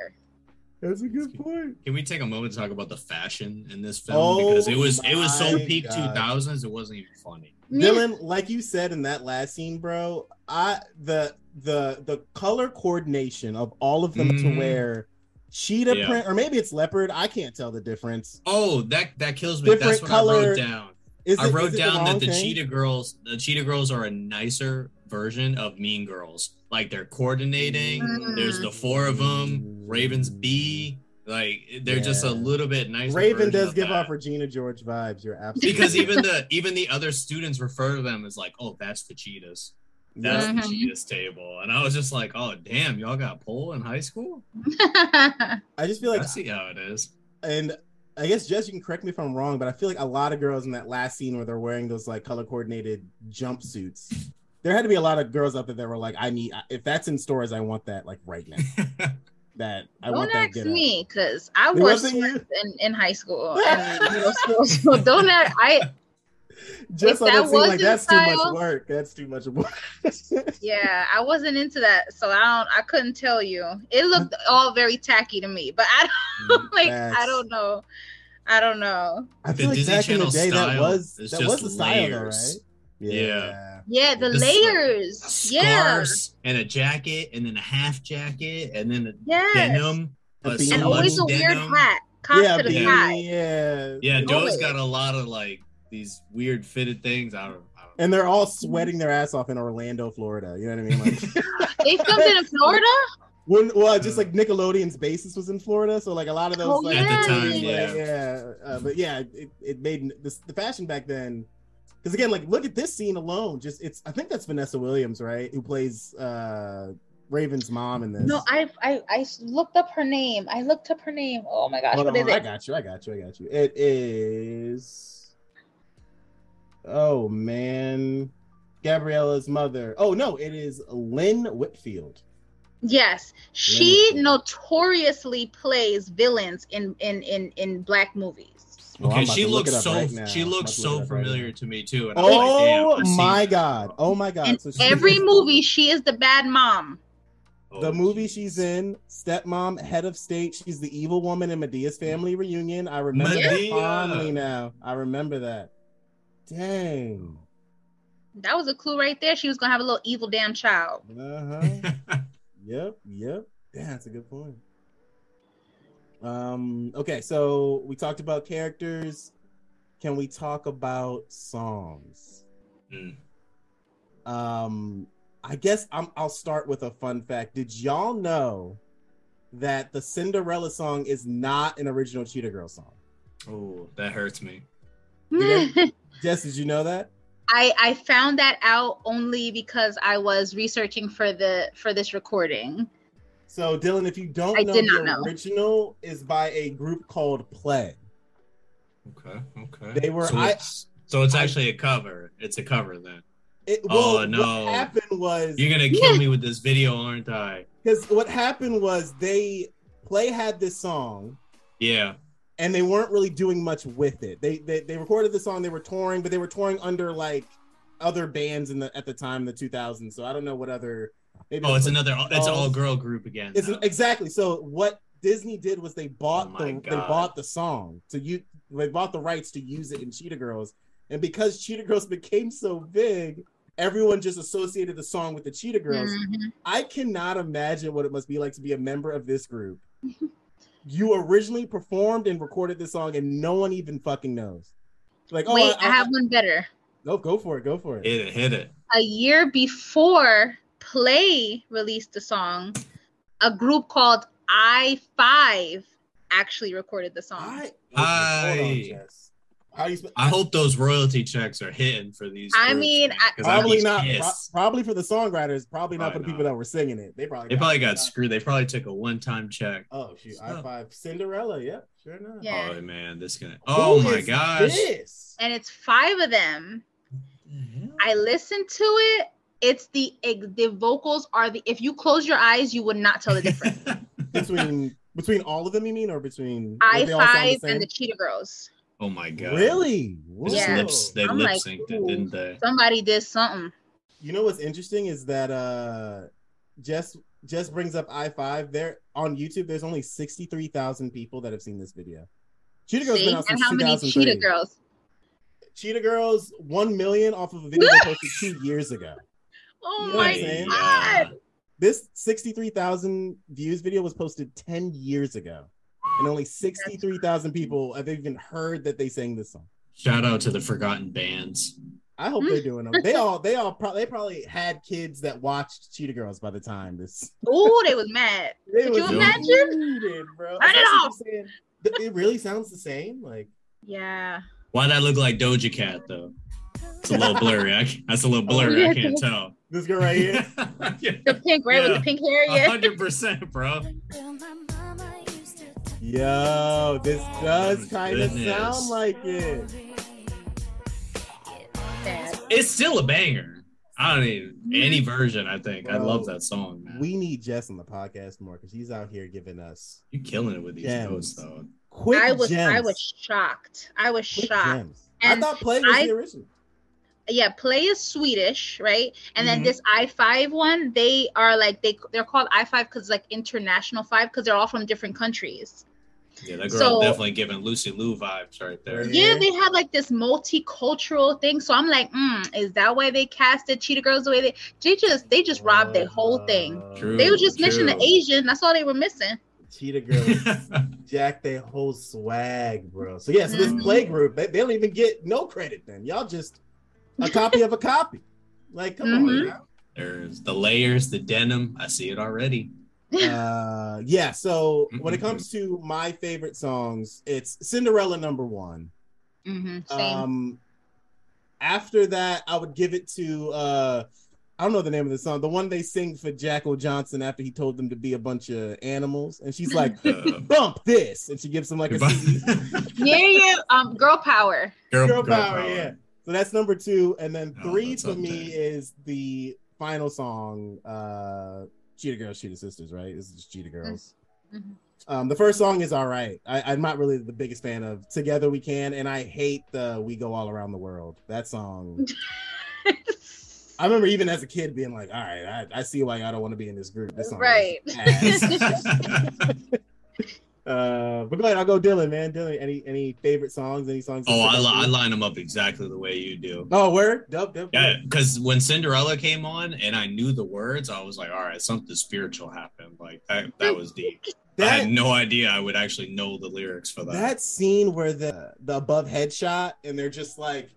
That's a good point. Can we take a moment to talk about the fashion in this film? Oh, because it was so peak 2000s, it wasn't even funny. Dylan, like you said in that last scene, bro, the color coordination of all of them to wear cheetah print, or maybe it's leopard. I can't tell the difference. Oh, that kills me. Different That's what color. I wrote down. I wrote down that the Cheetah Girls are a nicer version of Mean Girls. Like they're coordinating. There's the four of them. Raven's B. Like they're just a little bit nicer. Raven does give off Regina George vibes. You're absolutely because even the other students refer to them as like, oh, that's the cheetahs. That's the cheetahs table. And I was just like, oh damn, y'all got pole in high school. I just feel like I see how it is. And I guess, Jess, you can correct me if I'm wrong, but I feel like a lot of girls in that last scene where they're wearing those like color coordinated jumpsuits, there had to be a lot of girls out there that were like, if that's in stores, I want that like right now. Don't ask me, because I wore sweats in high school and middle school. So don't ask. Just on that scene, like that's too much work. That's too much work. Yeah, I wasn't into that, so I couldn't tell you. It looked all very tacky to me, but I don't know. I feel like back in the day that was the style, though, right? Yeah. Yeah, the layers. Scarves and a jacket, and then a half jacket, and then denim, and always a weird hat. Yeah, yeah. Joe's got a lot of like these weird fitted things. I don't know. And they're all sweating their ass off in Orlando, Florida. You know what I mean? Like, they filmed it in Florida? Just like Nickelodeon's basis was in Florida, so like a lot of those at the time, but yeah, it made the fashion back then. Because again, like look at this scene alone. Just I think that's Vanessa Williams, right, who plays Raven's mom in this. No, I looked up her name. Oh my gosh, what is it? I got you. It is. Oh man, Gabriella's mother. Oh no, it is Lynn Whitfield. Yes, she notoriously plays villains in black movies. Okay, she looks so familiar to me too. And oh my god! In every movie, she is the bad mom. The movie she's in, Stepmom, Head of State, she's the evil woman in Medea's family reunion. I remember that fondly now. I remember that. Dang. That was a clue right there. She was going to have a little evil damn child. Uh-huh. Yep. Yeah, that's a good point. Okay, so we talked about characters. Can we talk about songs? I guess I'll start with a fun fact. Did y'all know that the Cinderella song is not an original Cheetah Girl song? Oh, that hurts me. Jess, did you know that? I found that out only because I was researching for this recording. So Dylan, if you don't know, the original is by a group called Play. Okay. They were so it's actually a cover. It's a cover then. What happened was you're gonna kill me with this video, aren't I? Because what happened was Play had this song. Yeah. And they weren't really doing much with it. They recorded the song, they were touring, but they were touring under like other bands at the time, the 2000s. So I don't know what other. It's an all-girl group again. Exactly. So what Disney did was they bought the song. They bought the rights to use it in Cheetah Girls, and because Cheetah Girls became so big, everyone just associated the song with the Cheetah Girls. Mm-hmm. I cannot imagine what it must be like to be a member of this group. You originally performed and recorded this song, and no one even fucking knows. Like, I have one better. No, go for it. Hit it. A year before Play released the song, a group called i5 actually recorded the song. I hope those royalty checks are hitting for these. I mean, probably not. Probably for the songwriters. Probably not for the people that were singing it. They probably got screwed. They probably took a one-time check. Oh shoot! i5 Cinderella. Yep, sure enough. Yeah. Oh man, this gonna. Oh my gosh! This? And it's 5 of them. I listened to it. It's the vocals are the. If you close your eyes, you would not tell the difference. Between all of them, you mean, or between i5 and the Cheetah Girls? Oh my god! Really? Yeah. They lip synced it, didn't they? Somebody did something. You know what's interesting is that Jess brings up i5. There on YouTube, there's only 63,000 people that have seen this video. Cheetah Girls been out since 2003. Cheetah Girls? 1 million off of a video they posted 2 years ago. Oh my god! This 63,000 views video was posted 10 years ago. And only 63,000 people have even heard that they sang this song. Shout out to the forgotten bands. I hope they're doing them. They probably had kids that watched Cheetah Girls by the time this. Oh, they was mad. Could you imagine? Rooted, bro. Turn it off. It really sounds the same. Like. Yeah. Why that look like Doja Cat though? It's a little blurry. I can't tell. This girl right here. Yeah. The pink, right? Yeah. With the pink hair. Yeah. 100%, bro. Yo, this does kind of sound like it. It's still a banger. I don't even any version. I think I love that song, man. We need Jess on the podcast more because she's out here giving us. You're killing it with these notes, though. Quick gems. I was shocked. Gems. And I thought Play was the original. Yeah, Play is Swedish, right? And then this i5 one, they are like they're called i5 because like international 5 because they're all from different countries. Yeah, that girl definitely giving Lucy Liu vibes right there. Yeah, they have like this multicultural thing. So I'm like, is that why they casted Cheetah Girls the way they just robbed their whole thing? True, they were just missing the Asian. That's all they were missing. Cheetah Girls jacked their whole swag, bro. So yeah, so this Play group, they don't even get no credit then. Y'all just a copy of a copy. Like, come on. Now. There's the layers, the denim. I see it already. Yeah, so when it comes to my favorite songs, it's Cinderella #1. Same. After that, I would give it to, I don't know the name of the song, the one they sing for Jackal Johnson after he told them to be a bunch of animals. And she's like, bump this. And she gives them like a CD. Girl Power. Girl Power, yeah. So that's #2, and then 3 for me is the final song, Cheetah Girls, Cheetah Sisters, right? This is Cheetah Girls. Mm-hmm. The first song is all right. I'm not really the biggest fan of Together We Can, and I hate the We Go All Around the World. That song. I remember even as a kid being like, all right, I see why y'all don't want to be in this group. This song is ass. But go ahead, I'll go Dylan, man. Dylan, any favorite songs? Any songs? Oh, I line them up exactly the way you do. Oh, word? Dope. Yeah, because when Cinderella came on and I knew the words, I was like, all right, something spiritual happened. Like, that was deep. I had no idea I would actually know the lyrics for that. That scene where the above head shot and they're just like,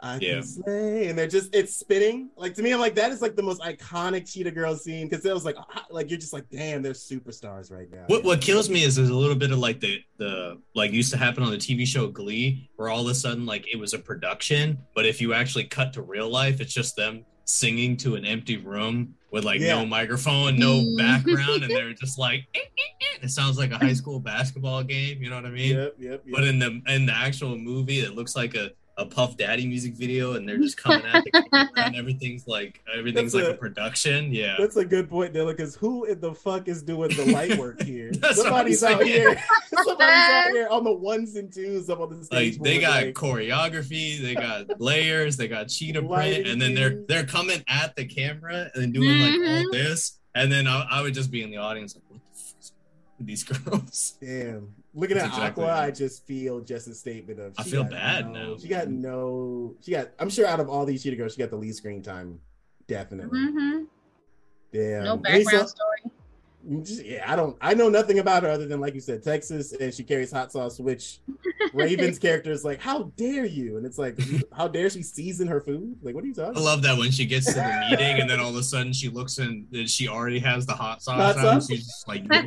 I can slay, and they're just, it's spinning. Like, to me, I'm like, that is like the most iconic Cheetah Girl scene, because it was like you're just like, damn, they're superstars right now. What kills me is there's a little bit of like the like used to happen on the TV show Glee, where all of a sudden like it was a production, but if you actually cut to real life, it's just them singing to an empty room with like no microphone, no background, and they're just like, it sounds like a high school basketball game. You know what I mean? Yep. But in the actual movie, it looks like a Puff Daddy music video, and they're just coming at the camera and everything's like a production. Yeah, that's a good point, Dylan, because who in the fuck is doing the light work here? Somebody's out here on the ones and twos up on the stage. Like, they got choreography, they got layers, they got cheetah print, and then they're coming at the camera and doing like all this, and then I would just be in the audience like, what the fuck is with these girls? Damn. Looking at Aqua, I just feel just a statement of. I feel bad now. She got. I'm sure out of all these Cheetah Girls, she got the least screen time, definitely. Mm-hmm. Damn. No background story. Yeah, I know nothing about her other than, like you said, Texas, and she carries hot sauce. Which Raven's character is like, "How dare you?" And it's like, "How dare she season her food?" Like, what are you talking about? I love that when she gets to the meeting, and then all of a sudden she looks and she already has the hot sauce out. And she's just like. No.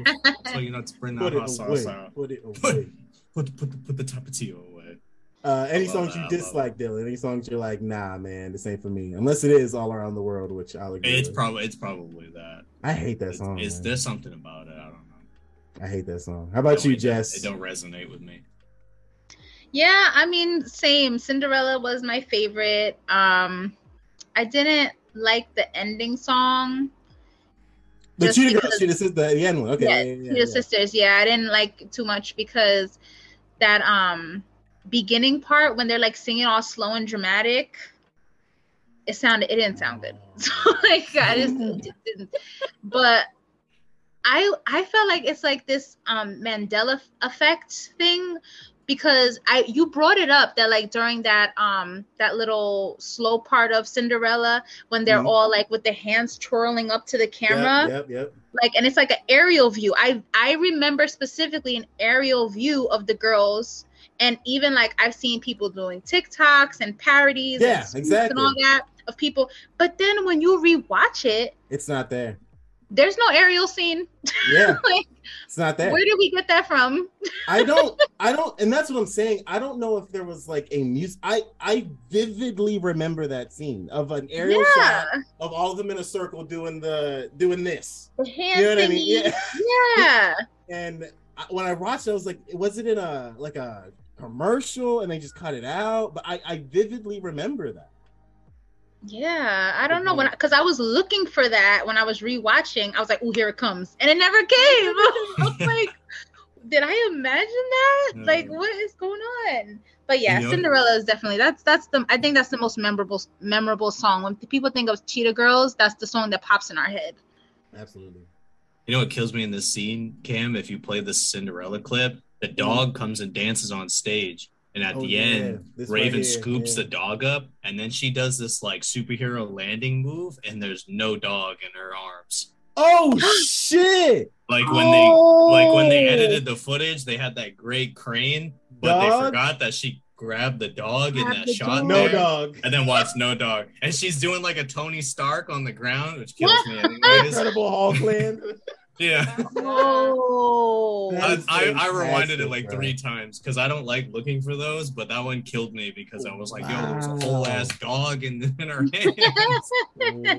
So you're not to bring that hot sauce out. Put the tapatio away. Any songs you dislike, Dylan? Any songs you're like, nah, man, this ain't for me. Unless it is All Around the World, which I'll agree with. It's probably that. I hate that song. There's something about it. I don't know. I hate that song. How about you, Jess? It don't resonate with me. Yeah, I mean, same. Cinderella was my favorite. I didn't like the ending song. The Cheetah Girls, Cheetah Sisters, the end one. Okay. Yeah, Sisters. Yeah, I didn't like it too much because that beginning part when they're like singing all slow and dramatic, it didn't sound good. So like I just didn't. But I felt like it's like this Mandela effect thing, because you brought it up that like during that little slow part of Cinderella when they're all like with their hands twirling up to the camera. Yep. Like, and it's like an aerial view. I remember specifically an aerial view of the girls. And even like I've seen people doing TikToks and parodies and all that of people. But then when you rewatch it, it's not there. There's no aerial scene. Yeah, like, it's not there. Where did we get that from? I don't. And that's what I'm saying. I don't know if there was like a music. I vividly remember that scene of an aerial shot of all of them in a circle doing this. The hand thingy. What I mean? Yeah. And when I watched it, I was like, was it in a commercial and they just cut it out? But I vividly remember that. Yeah, I don't know because I was looking for that when I was rewatching. I was like, "Oh, here it comes," and it never came. I was like, "Did I imagine that? Like, what is going on?" But yeah, Cinderella is definitely I think that's the most memorable song. When people think of Cheetah Girls, that's the song that pops in our head. Absolutely. You know what kills me in this scene, Cam? If you play the Cinderella clip, the dog comes and dances on stage. And at the end, this Raven scoops the dog up, and then she does this like superhero landing move, and there's no dog in her arms. Oh shit! Like when they edited the footage, they had that great crane, but they forgot that she grabbed the dog in that shot. No dog. And then watched no dog, and she's doing like a Tony Stark on the ground, which kills me. Anyways. Incredible Hulk land. Yeah. Oh, I rewinded it like 3 times because I don't like looking for those, but that one killed me because I was like, yo, there's a whole ass dog in our hands.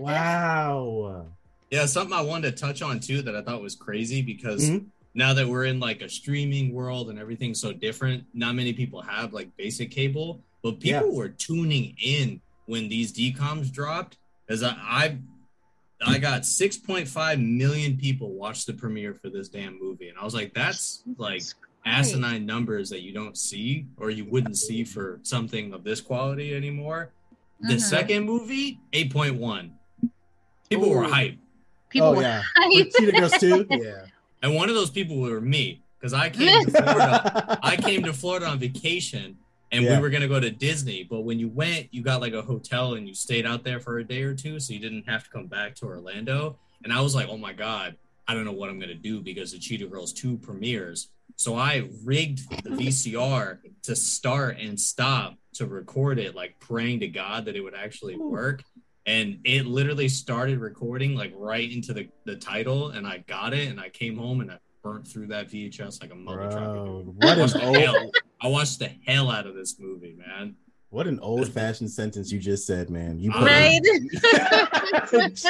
Wow. Yeah, something I wanted to touch on too that I thought was crazy because now that we're in like a streaming world and everything's so different, not many people have like basic cable, but people were tuning in when these DCOMs dropped. As I got 6.5 million people watch the premiere for this damn movie. And I was like, that's like asinine numbers that you don't see or you wouldn't see for something of this quality anymore. The second movie, 8.1. People were hyped. People were hyped. Cheetah Girls 2? Yeah. And one of those people were me because I came to Florida. I came to Florida on vacation and we were going to go to Disney, but when you went, you got like a hotel and you stayed out there for a day or two, so you didn't have to come back to Orlando. And I was like, oh my God, I don't know what I'm going to do because the Cheetah Girls 2 premieres. So I rigged the VCR to start and stop to record it, like praying to God that it would actually work. And it literally started recording like right into the title, and I got it, and I came home and I burnt through that VHS like a mother trucker. What an old... I watched the hell out of this movie, man. What an old-fashioned sentence you just said, man. You right?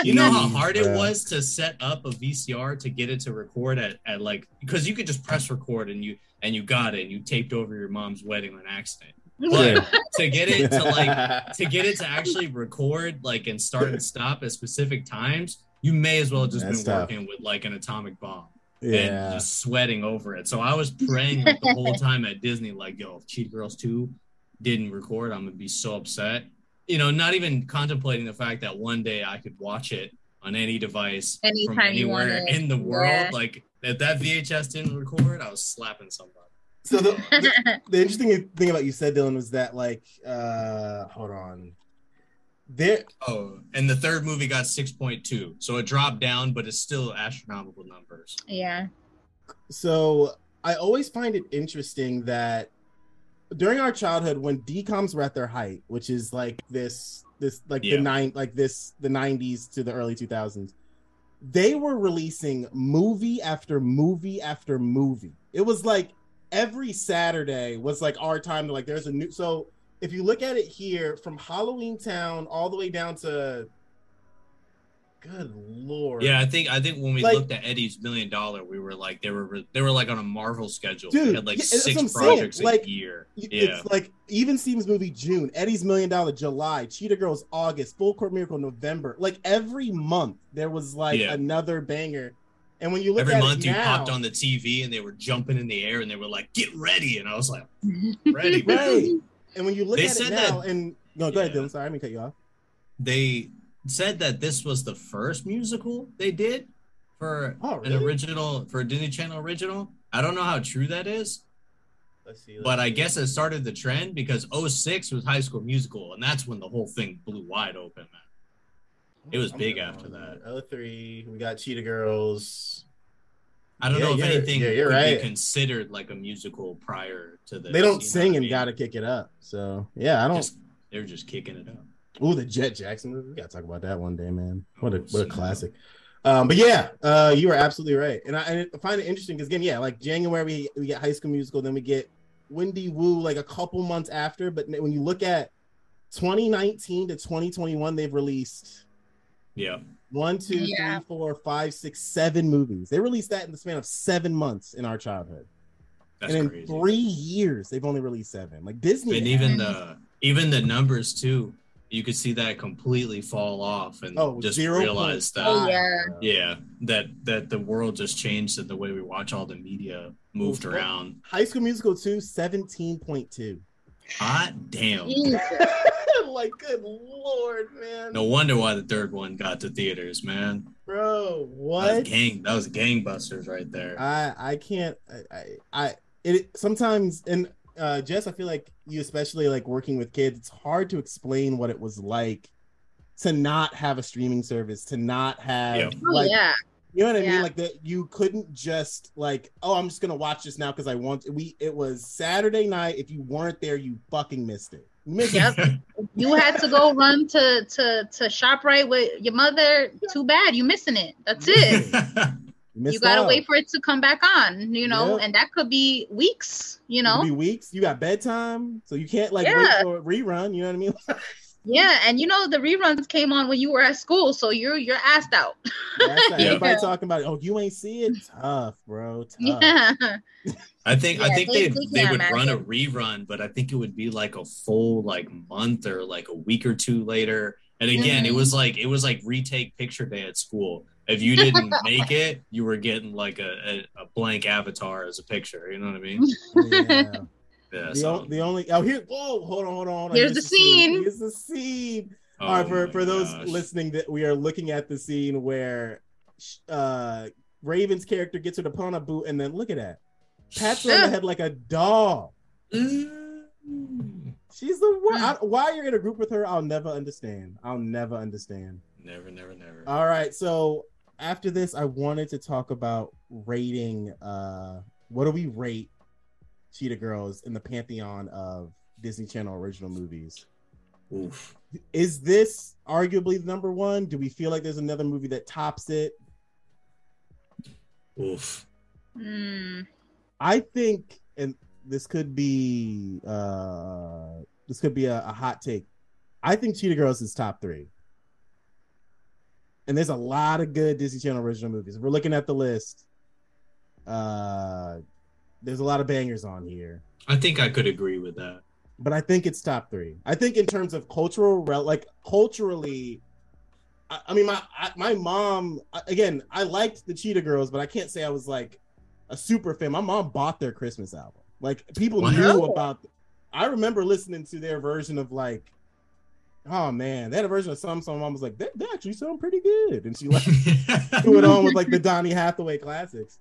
You know how hard it was to set up a VCR to get it to record at like... Because you could just press record and you got it and you taped over your mom's wedding on accident. But to get it to actually record like and start and stop at specific times, you may as well have just working with like an atomic bomb. Yeah. And just sweating over it. So I was praying like, the whole time at Disney, like, yo, if Cheetah Girls 2 didn't record, I'm going to be so upset. You know, not even contemplating the fact that one day I could watch it on any device anytime from anywhere in the world. Yeah. Like, if that VHS didn't record, I was slapping somebody. So the interesting thing about you said, Dylan, was that, like, hold on. And the third movie got 6.2, so it dropped down, but it's still astronomical numbers. Yeah. So I always find it interesting that during our childhood, when DCOMs were at their height, which is like this like the 90s to the early 2000s, they were releasing movie after movie after movie. It was like every Saturday was like our time to like, there's a new, so if you look at it here from Halloween Town all the way down to, good Lord. Yeah, I think when we like, looked at Eddie's $1 Million, we were like, they were like on a Marvel schedule. Dude, they had like six projects like, a year. Yeah. It's like Even Seems movie June, Eddie's $1 Million July, Cheetah Girls August, Full Court Miracle November. Like every month there was like another banger. And when you look every month, you popped on the TV and they were jumping in the air and they were like, "Get ready!" And I was like, "Ready, ready!" And when you look at it now, that, and no, go ahead, Dylan. Sorry, I didn't cut you off. They said that this was the first musical they did for an original, for a Disney Channel original. I don't know how true that is. Let's see. But I guess it started the trend because 06 was High School Musical, and that's when the whole thing blew wide open, man. It was big after that. 03, we got Cheetah Girls. I don't know if anything could be considered like a musical prior to this. They don't sing and Gotta Kick It Up. So, yeah, they're just kicking it up. Ooh, the Jet Jackson movie. We got to talk about that one day, man. What a classic. But yeah, you are absolutely right. And I find it interesting because, again, yeah, like January, we get High School Musical, then we get Wendy Wu like a couple months after. But when you look at 2019 to 2021, they've released... Yeah. 7 movies. They released that in the span of 7 months in our childhood. That's and in crazy. 3 years, they've only released 7. Like Disney. And even the numbers too. You could see that completely fall off and just realize that that the world just changed and the way we watch all the media moved around. High School Musical 2, 17.2. Hot damn. Like, good Lord, man. No wonder why the third one got to theaters, man. Bro, what? That was gangbusters right there. Sometimes, and Jess, I feel like you especially like working with kids, it's hard to explain what it was like to not have a streaming service, to not have you know what I mean? Like that you couldn't just like, I'm just going to watch this now because I want to. It was Saturday night. If you weren't there, you fucking missed it. Yep. You had to go run to ShopRite with your mother. Too bad you're missing it. That's it. You gotta wait for it to come back on, you know, and that could be weeks. You know, You got bedtime, so you can't like wait for a rerun. You know what I mean? Yeah, and you know the reruns came on when you were at school, so you're assed out. Everybody talking about it. Oh, you ain't see it? Tough, bro. Tough. Yeah. I think they would run a rerun, but I think it would be like a full like month or like a week or two later. And again, it was like retake picture day at school. If you didn't make it, you were getting like a blank avatar as a picture. You know what I mean? Yeah. Yeah, hold on. Here's the scene. All right, for those listening, that we are looking at the scene where Raven's character gets her to put on a boot, and then look at that, pats her on the head like a doll. She's the one. Why you're in a group with her, I'll never understand. Never. All right, so after this, I wanted to talk about rating. What do we rate Cheetah Girls in the pantheon of Disney Channel original movies? Oof. Is this arguably the number one? Do we feel like there's another movie that tops it? Oof. I think, and this could be a hot take, I think Cheetah Girls is top 3. And there's a lot of good Disney Channel original movies. If we're looking at the list, there's a lot of bangers on here. I think I could agree with that. But I think it's top 3. I think in terms of culturally, I mean, my mom, again, I liked the Cheetah Girls, but I can't say I was like a super fan. My mom bought their Christmas album. Like people knew about it. I remember listening to their version of like, oh man, they had a version of some song. Mom was like, that actually sound pretty good. And she like threw it on with like the Donny Hathaway classics.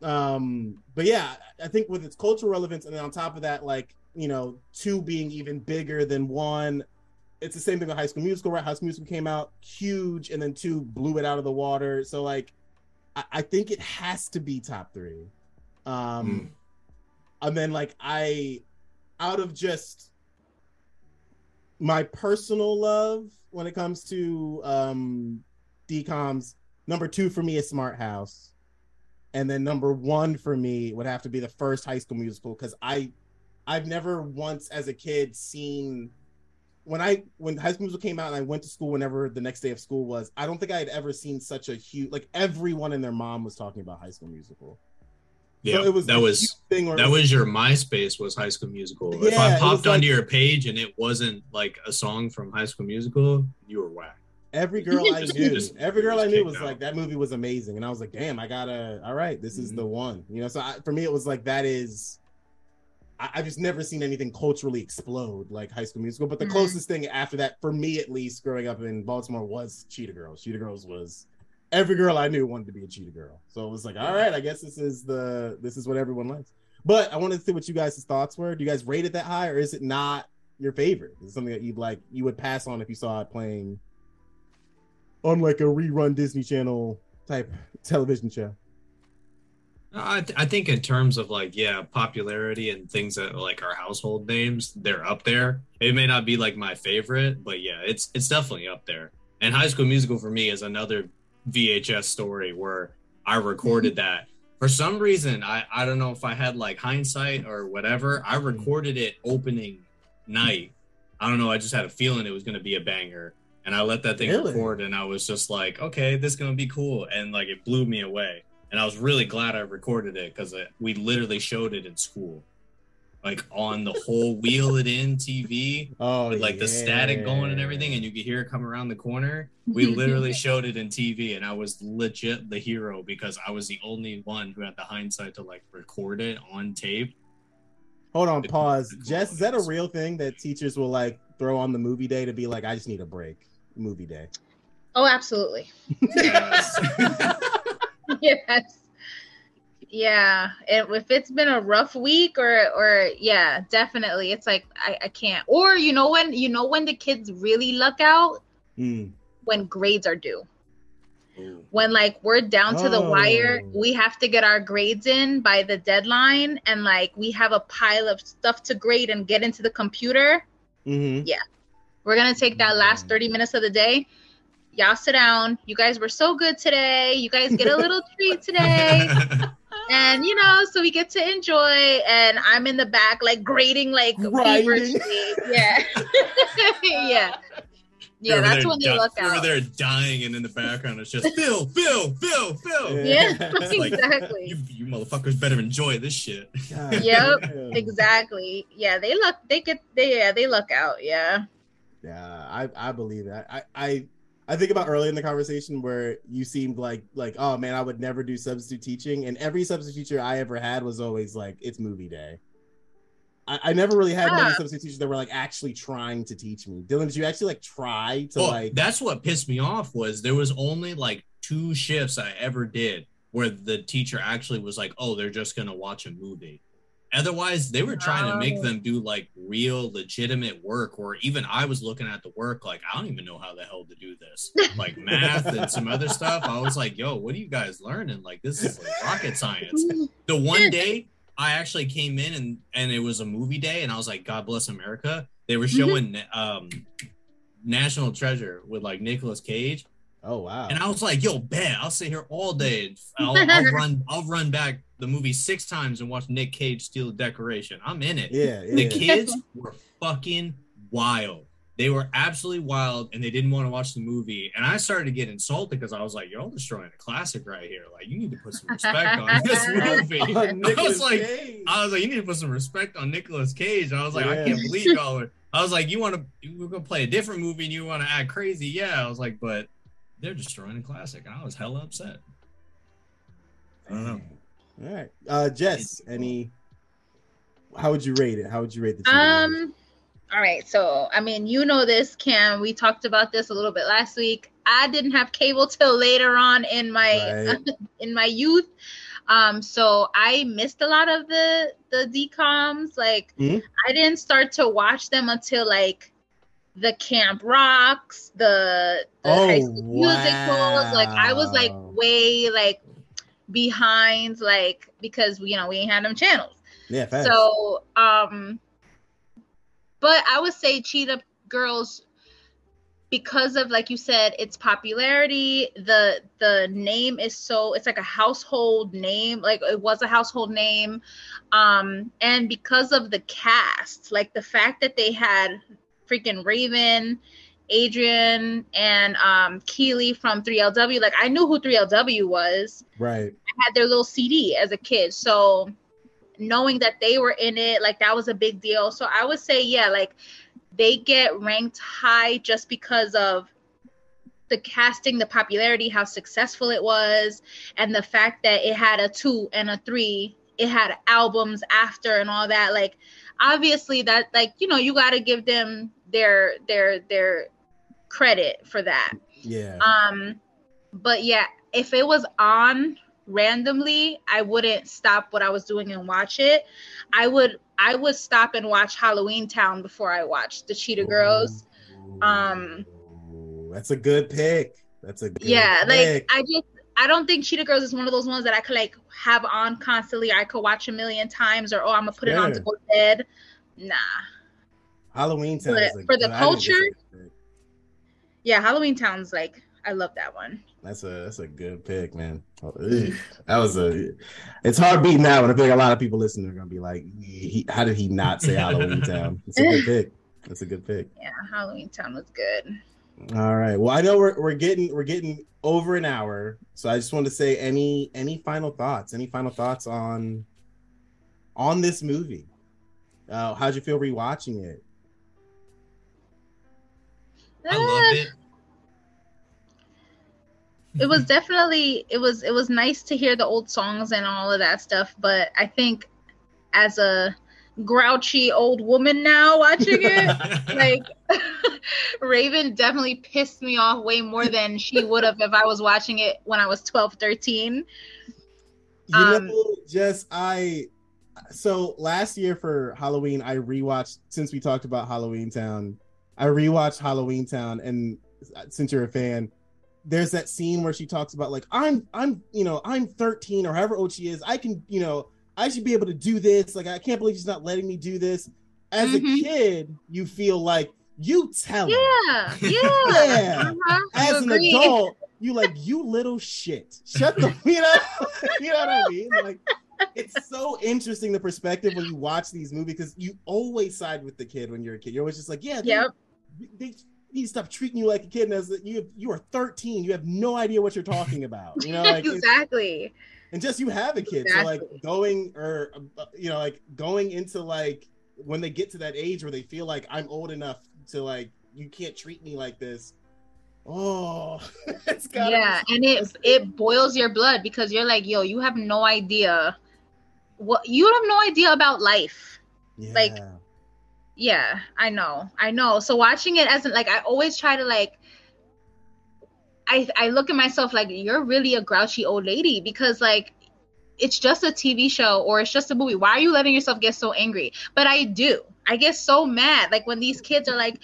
But yeah, I think with its cultural relevance, and then on top of that, like, you know, 2 being even bigger than 1, it's the same thing with High School Musical, right? High School Musical came out huge, and then 2 blew it out of the water. So like, I think it has to be top 3. And then like, out of just my personal love when it comes to DComs, number 2 for me is Smart House. And then number one for me would have to be the first High School Musical, because I've never once as a kid seen, when High School Musical came out and I went to school whenever the next day of school was, I don't think I had ever seen such a huge, like everyone and their mom was talking about High School Musical. Yeah, so it was that was your MySpace was High School Musical. Yeah, if I popped onto your page and it wasn't like a song from High School Musical, you were whack. Every girl I knew was like, that movie was amazing. And I was like, damn, this is the one. You know, so for me, it was like, that is, I've just never seen anything culturally explode like High School Musical. But the closest thing after that, for me at least, growing up in Baltimore was Cheetah Girls. Cheetah Girls was, every girl I knew wanted to be a Cheetah Girl. So it was like, all right, I guess this is what everyone likes. But I wanted to see what you guys' thoughts were. Do you guys rate it that high, or is it not your favorite? Is it something that you would pass on if you saw it playing on like a rerun Disney Channel type television show? I think in terms of like, yeah, popularity and things that like are household names, they're up there. It may not be like my favorite, but yeah, it's definitely up there. And High School Musical for me is another VHS story where I recorded that. For some reason, I don't know if I had like hindsight or whatever, I recorded it opening night. I don't know, I just had a feeling it was going to be a banger. And I let that thing record, and I was just like, okay, this is going to be cool. And like, it blew me away. And I was really glad I recorded it, because we literally showed it in school. Like on the whole Wheel It In TV, with like the static going and everything, and you could hear it come around the corner. We literally showed it in TV, and I was legit the hero, because I was the only one who had the hindsight to like record it on tape. Hold on, pause. Jess, is that a real thing that teachers will like throw on the movie day to be like, I just need a break? Movie day. Oh, absolutely. Yes. Yeah. If it's been a rough week or yeah, definitely. It's like I can't. Or you know when the kids really luck out? When grades are due. When like we're down to the wire, we have to get our grades in by the deadline, and like we have a pile of stuff to grade and get into the computer. Mm-hmm. Yeah. We're going to take that last 30 minutes of the day. Y'all sit down. You guys were so good today. You guys get a little treat today. And, so we get to enjoy. And I'm in the back, like, grading, like, feverishly. Yeah. Yeah. Yeah, that's when they look out. They're dying, and in the background, it's just, Phil. Yeah, like, exactly. You motherfuckers better enjoy this shit. Yep, exactly. Yeah, they look out, yeah. Yeah, I believe that. I think about early in the conversation where you seemed like, oh man, I would never do substitute teaching, and every substitute teacher I ever had was always like, it's movie day. I never really had many substitute teachers that were like actually trying to teach me. Dylan, did you actually like try to like? That's what pissed me off, was there was only like 2 shifts I ever did where the teacher actually was like, oh, they're just gonna watch a movie. Otherwise, they were trying to make them do like real legitimate work, or even I was looking at the work like, I don't even know how the hell to do this. Like math and some other stuff. I was like, yo, what are you guys learning? Like, this is like rocket science. The one day I actually came in and it was a movie day, and I was like, God bless America. They were showing National Treasure with like Nicolas Cage. Oh, wow. And I was like, yo, bet, I'll sit here all day. And I'll run back the movie 6 times and watch Nick Cage steal a decoration. I'm in it. Yeah. The kids were fucking wild. They were absolutely wild, and they didn't want to watch the movie. And I started to get insulted, because I was like, you're all destroying a classic right here. Like, you need to put some respect on this movie. I was like, you need to put some respect on Nicolas Cage. I was like, I can't believe y'all are. I was like, we're going to play a different movie and you want to act crazy. Yeah. I was like, but they're destroying a classic. And I was hella upset. I don't know. All right. Jess, how would you rate it? How would you rate the TV? All right. So, I mean, you know this, Cam. We talked about this a little bit last week. I didn't have cable till later on in my in my youth. So I missed a lot of the DCOMs. Like, I didn't start to watch them until like the Camp Rocks, the High School Musicals. Like, I was like way like behind, like, because we ain't had them channels. Yeah, thanks. So but I would say Cheetah Girls because of, like you said, its popularity, the name is so, it's like a household name, like it was a household name. And because of the cast, like the fact that they had freaking Raven, Adrienne, and Kiely from 3LW, like I knew who 3LW was. Right. I had their little CD as a kid. So knowing that they were in it, like that was a big deal. So I would say, yeah, like they get ranked high just because of the casting, the popularity, how successful it was, and the fact that it had a 2 and a 3, it had albums after and all that. Like obviously that, like, you know, you got to give them their credit for that. Yeah. But yeah, if it was on randomly, I wouldn't stop what I was doing and watch it. I would stop and watch Halloween Town before I watched the Cheetah Girls. That's a good pick. That's a good pick. I don't think Cheetah Girls is one of those ones that I could like have on constantly. I could watch a million times, or I'm gonna put it on to go to bed. Nah. Halloween Town. For the culture. Yeah, Halloween Town's like, I love that one. That's a good pick, man. It's hard beating that one. I think a lot of people listening are gonna be like, how did he not say Halloween Town? It's a good pick. That's a good pick. Yeah, Halloween Town was good. All right. Well, I know we're getting over an hour, so I just wanted to say any final thoughts? Any final thoughts on this movie? How'd you feel rewatching it? I loved it. It was definitely, it was nice to hear the old songs and all of that stuff, but I think as a grouchy old woman now watching it, like Raven definitely pissed me off way more than she would have if I was watching it when I was 12, 13. So last year for Halloween, I rewatched, since we talked about Halloween Town, I rewatched Halloween Town, and since you're a fan, there's that scene where she talks about like, I'm 13 or however old she is. I can, you know, I should be able to do this. Like, I can't believe she's not letting me do this. As a kid, you feel like you tell her. Yeah. Uh-huh. As an adult, you like, you little shit. Shut the, you know, you know what I mean? Like, it's so interesting, the perspective when you watch these movies, because you always side with the kid when you're a kid. You're always just like, yeah, they you stop treating you like a kid, and as you are 13, you have no idea what you're talking about, you know, like, exactly. And just you have a kid, exactly. So like going into like when they get to that age where they feel like I'm old enough to like, you can't treat me like this. Oh, it's gotta be. And it boils your blood, because you're like, yo, you have no idea about life. Yeah. Like. Yeah, I know. So watching it as like, I always try to like, I look at myself like, you're really a grouchy old lady, because like, it's just a TV show or it's just a movie. Why are you letting yourself get so angry? But I do. I get so mad. Like when these kids are like,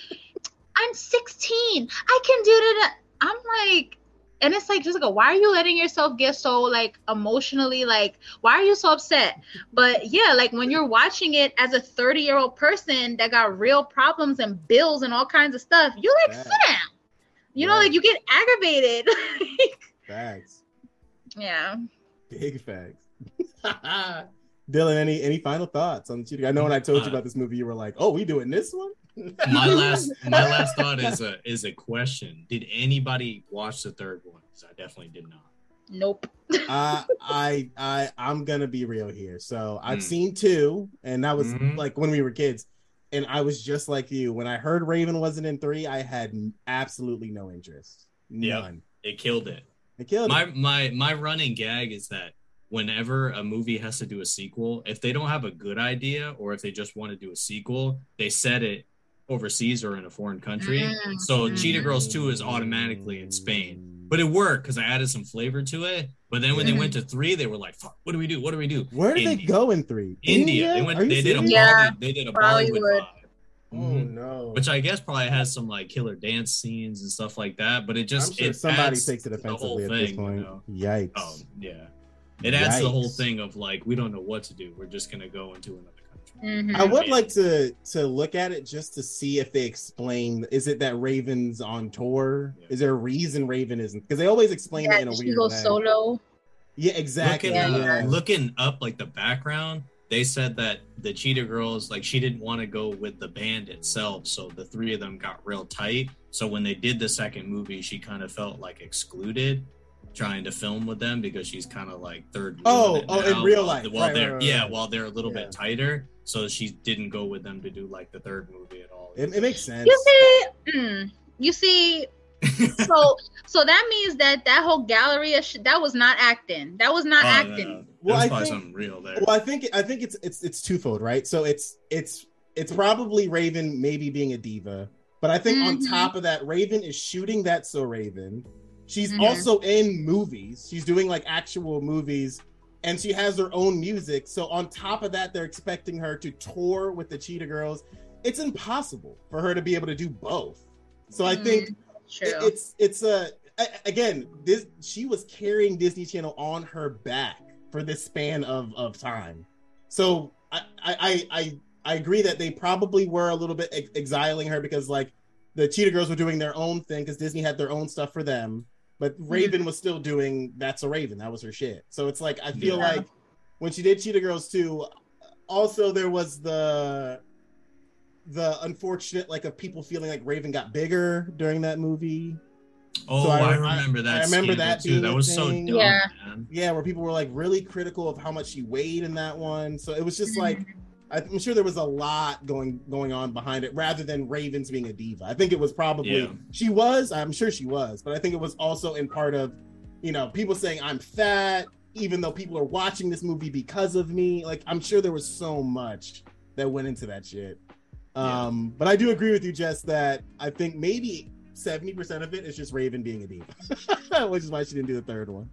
I'm 16. I can do that. I'm like, and it's like, just like, why are you letting yourself get so like emotionally, like, why are you so upset? But yeah, like when you're watching it as a 30-year-old person that got real problems and bills and all kinds of stuff, you like, facts. Sit down. You know, like you get aggravated. Facts. Yeah. Big facts. Dylan, any final thoughts on the cheating? I know when I told you about this movie, you were like, "Oh, we doing this one?" my last thought is a question. Did anybody watch the third one? Because I definitely did not. Nope. I'm gonna be real here. So I've seen 2, and that was like when we were kids, and I was just like you. When I heard Raven wasn't in 3, I had absolutely no interest. None. Yep. It killed it. My running gag is that whenever a movie has to do a sequel, if they don't have a good idea or if they just want to do a sequel, they set it overseas or in a foreign country. So Cheetah Girls 2 is automatically in Spain. But it worked because I added some flavor to it. But then when they went to 3, they were like, fuck, what do we do? Where did they go in 3? India. They did a Bollywood 5. Oh no! Which I guess probably has some like killer dance scenes and stuff like that. But it just, I'm sure somebody takes it offensively at this point. You know? Yikes. Oh, yeah. It adds to the whole thing of like, we don't know what to do. We're just going to go into another country. Mm-hmm. I would like to look at it just to see if they explain, is it that Raven's on tour? Yeah. Is there a reason Raven isn't? Because they always explain it in a weird way. She goes solo. Yeah, exactly. Looking up like the background, they said that the Cheetah Girls, like, she didn't want to go with the band itself, so the three of them got real tight. So when they did the second movie, she kind of felt like excluded trying to film with them because she's kind of like third. In real life. While they're a little bit tighter. So she didn't go with them to do like the third movie at all. It makes sense. You see, so that means that whole gallery of that was not acting. That was not acting. No. Well, I think something real there. Well, I think it's twofold, right? So it's probably Raven maybe being a diva, but I think on top of that, Raven is shooting That's So Raven. She's also in movies. She's doing like actual movies, and she has her own music. So on top of that, they're expecting her to tour with the Cheetah Girls. It's impossible for her to be able to do both. So I think. True. She was carrying Disney Channel on her back for this span of time. So I agree that they probably were a little bit exiling her because like the Cheetah Girls were doing their own thing because Disney had their own stuff for them, but Raven was still doing That's a Raven. That was her shit. So it's like I feel like when she did Cheetah Girls 2, also there was the unfortunate like of people feeling like Raven got bigger during that movie. Oh, so I remember that. I remember that too. That was so dumb. Yeah, where people were like really critical of how much she weighed in that one. So it was just like I'm sure there was a lot going on behind it rather than Raven's being a diva. I think it was probably she was. I'm sure she was, but I think it was also in part of, you know, people saying I'm fat, even though people are watching this movie because of me. Like I'm sure there was so much that went into that shit. But I do agree with you, Jess, that I think maybe 70% of it is just Raven being a diva, which is why she didn't do the third one.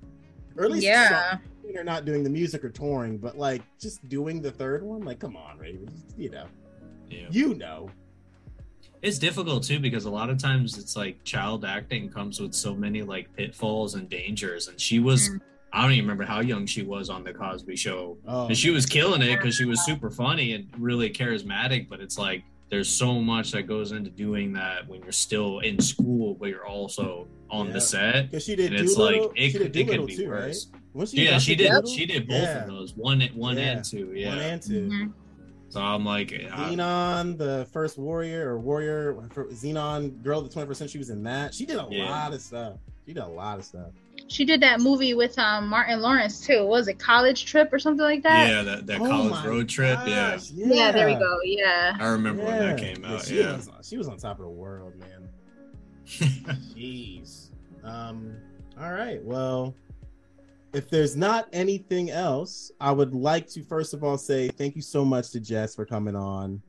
Or at least they're not doing the music or touring, but like just doing the third one. Like, come on, Raven, you know. Yeah. You know. It's difficult too because a lot of times it's like child acting comes with so many like pitfalls and dangers, and she was I don't even remember how young she was on the Cosby Show. And she was killing it because she was super funny and really charismatic. But it's like there's so much that goes into doing that when you're still in school, but you're also on the set. Because she did, and it's like it could be worse. Right? She did. Doodle? She did both of those. One and two. Yeah. One and two. Mm-hmm. So I'm like Zenon, the first warrior or Zenon, Girl of the 21st Century. She was in that. She did a lot of stuff. She did a lot of stuff. She did that movie with Martin Lawrence too. What was it, College Trip or something like that? Yeah, that College Road Trip. Yeah, there we go. Yeah, I remember when that came out. She was on top of the world, man. Jeez. All right. Well, if there's not anything else, I would like to first of all say thank you so much to Jess for coming on.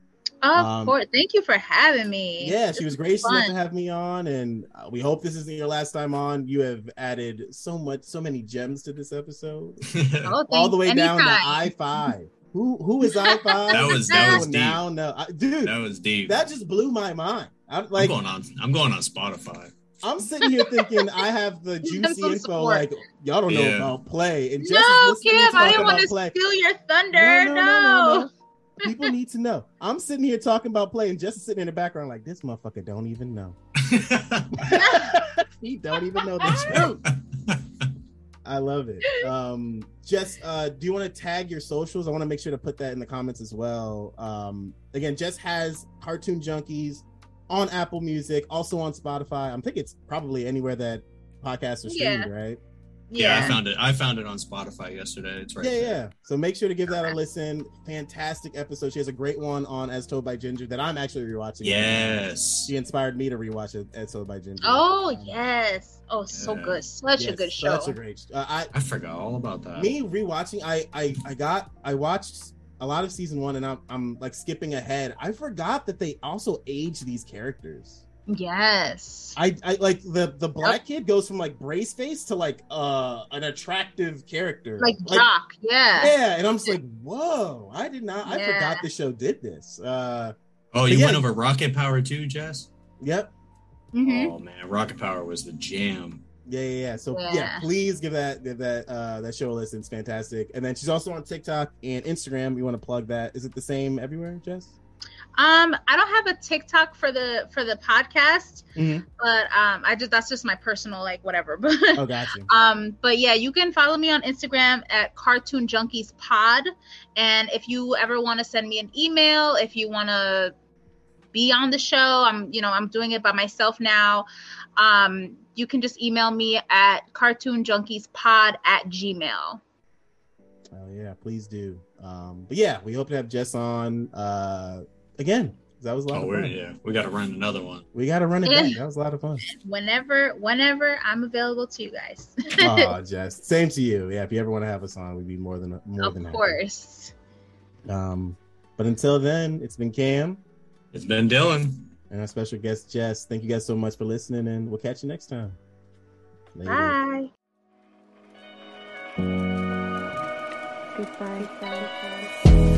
Of course. Thank you for having me. Yeah, she was gracious enough to have me on, and we hope this isn't your last time on. You have added so many gems to this episode. All the way down to i5. Who is i5? That was deep. Dude, that was deep. That just blew my mind. I'm going on Spotify. I'm sitting here thinking I have the juicy info like y'all don't know about Play. And no, Kim, I didn't want to steal your thunder. No. People need to know. I'm sitting here talking about Play, and Jess is sitting in the background like, this motherfucker don't even know. He don't even know the truth. I love it. Jess, do you want to tag your socials? I want to make sure to put that in the comments as well. Again, Jess has Cartoon Junkies on Apple Music, also on Spotify. I think it's probably anywhere that podcasts are streamed, right? Yeah, I found it on Spotify yesterday. It's right there. Yeah. So make sure to give that a listen. Fantastic episode. She has a great one on As Told by Ginger that I'm actually rewatching. Yes. She inspired me to rewatch it, As Told by Ginger. Oh, yes. Oh, so good. Such a good show. Such a great show. I forgot all about that. Me rewatching, I watched a lot of season one, and I'm like skipping ahead. I forgot that they also age these characters. Yes. I like the black kid goes from like brace face to like an attractive character. Like jock, yeah. And I'm just like, whoa, I did not I forgot the show did this. You went over Rocket Power too, Jess? Yep. Mm-hmm. Oh man, Rocket Power was the jam. Yeah. So yeah, please give that show a listen. It's fantastic. And then she's also on TikTok and Instagram. You want to plug that? Is it the same everywhere, Jess? I don't have a TikTok for the podcast, but that's just my personal, like, whatever. Oh, gotcha. But yeah, you can follow me on Instagram at Cartoon Junkies Pod, and if you ever want to send me an email, if you want to be on the show, I'm doing it by myself now. You can just email me at cartoonjunkiespod@gmail.com. Oh yeah, please do. But yeah, we hope to have Jess on again. That was a lot of fun. Yeah, we got to run another one. We got to run again. That was a lot of fun. Whenever I'm available to you guys. Oh, Jess, same to you. Yeah, if you ever want to have us on, we'd be more than happy. Of course. But until then, it's been Cam. It's been Dylan. And our special guest, Jess. Thank you guys so much for listening, and we'll catch you next time. Later. Bye. Goodbye.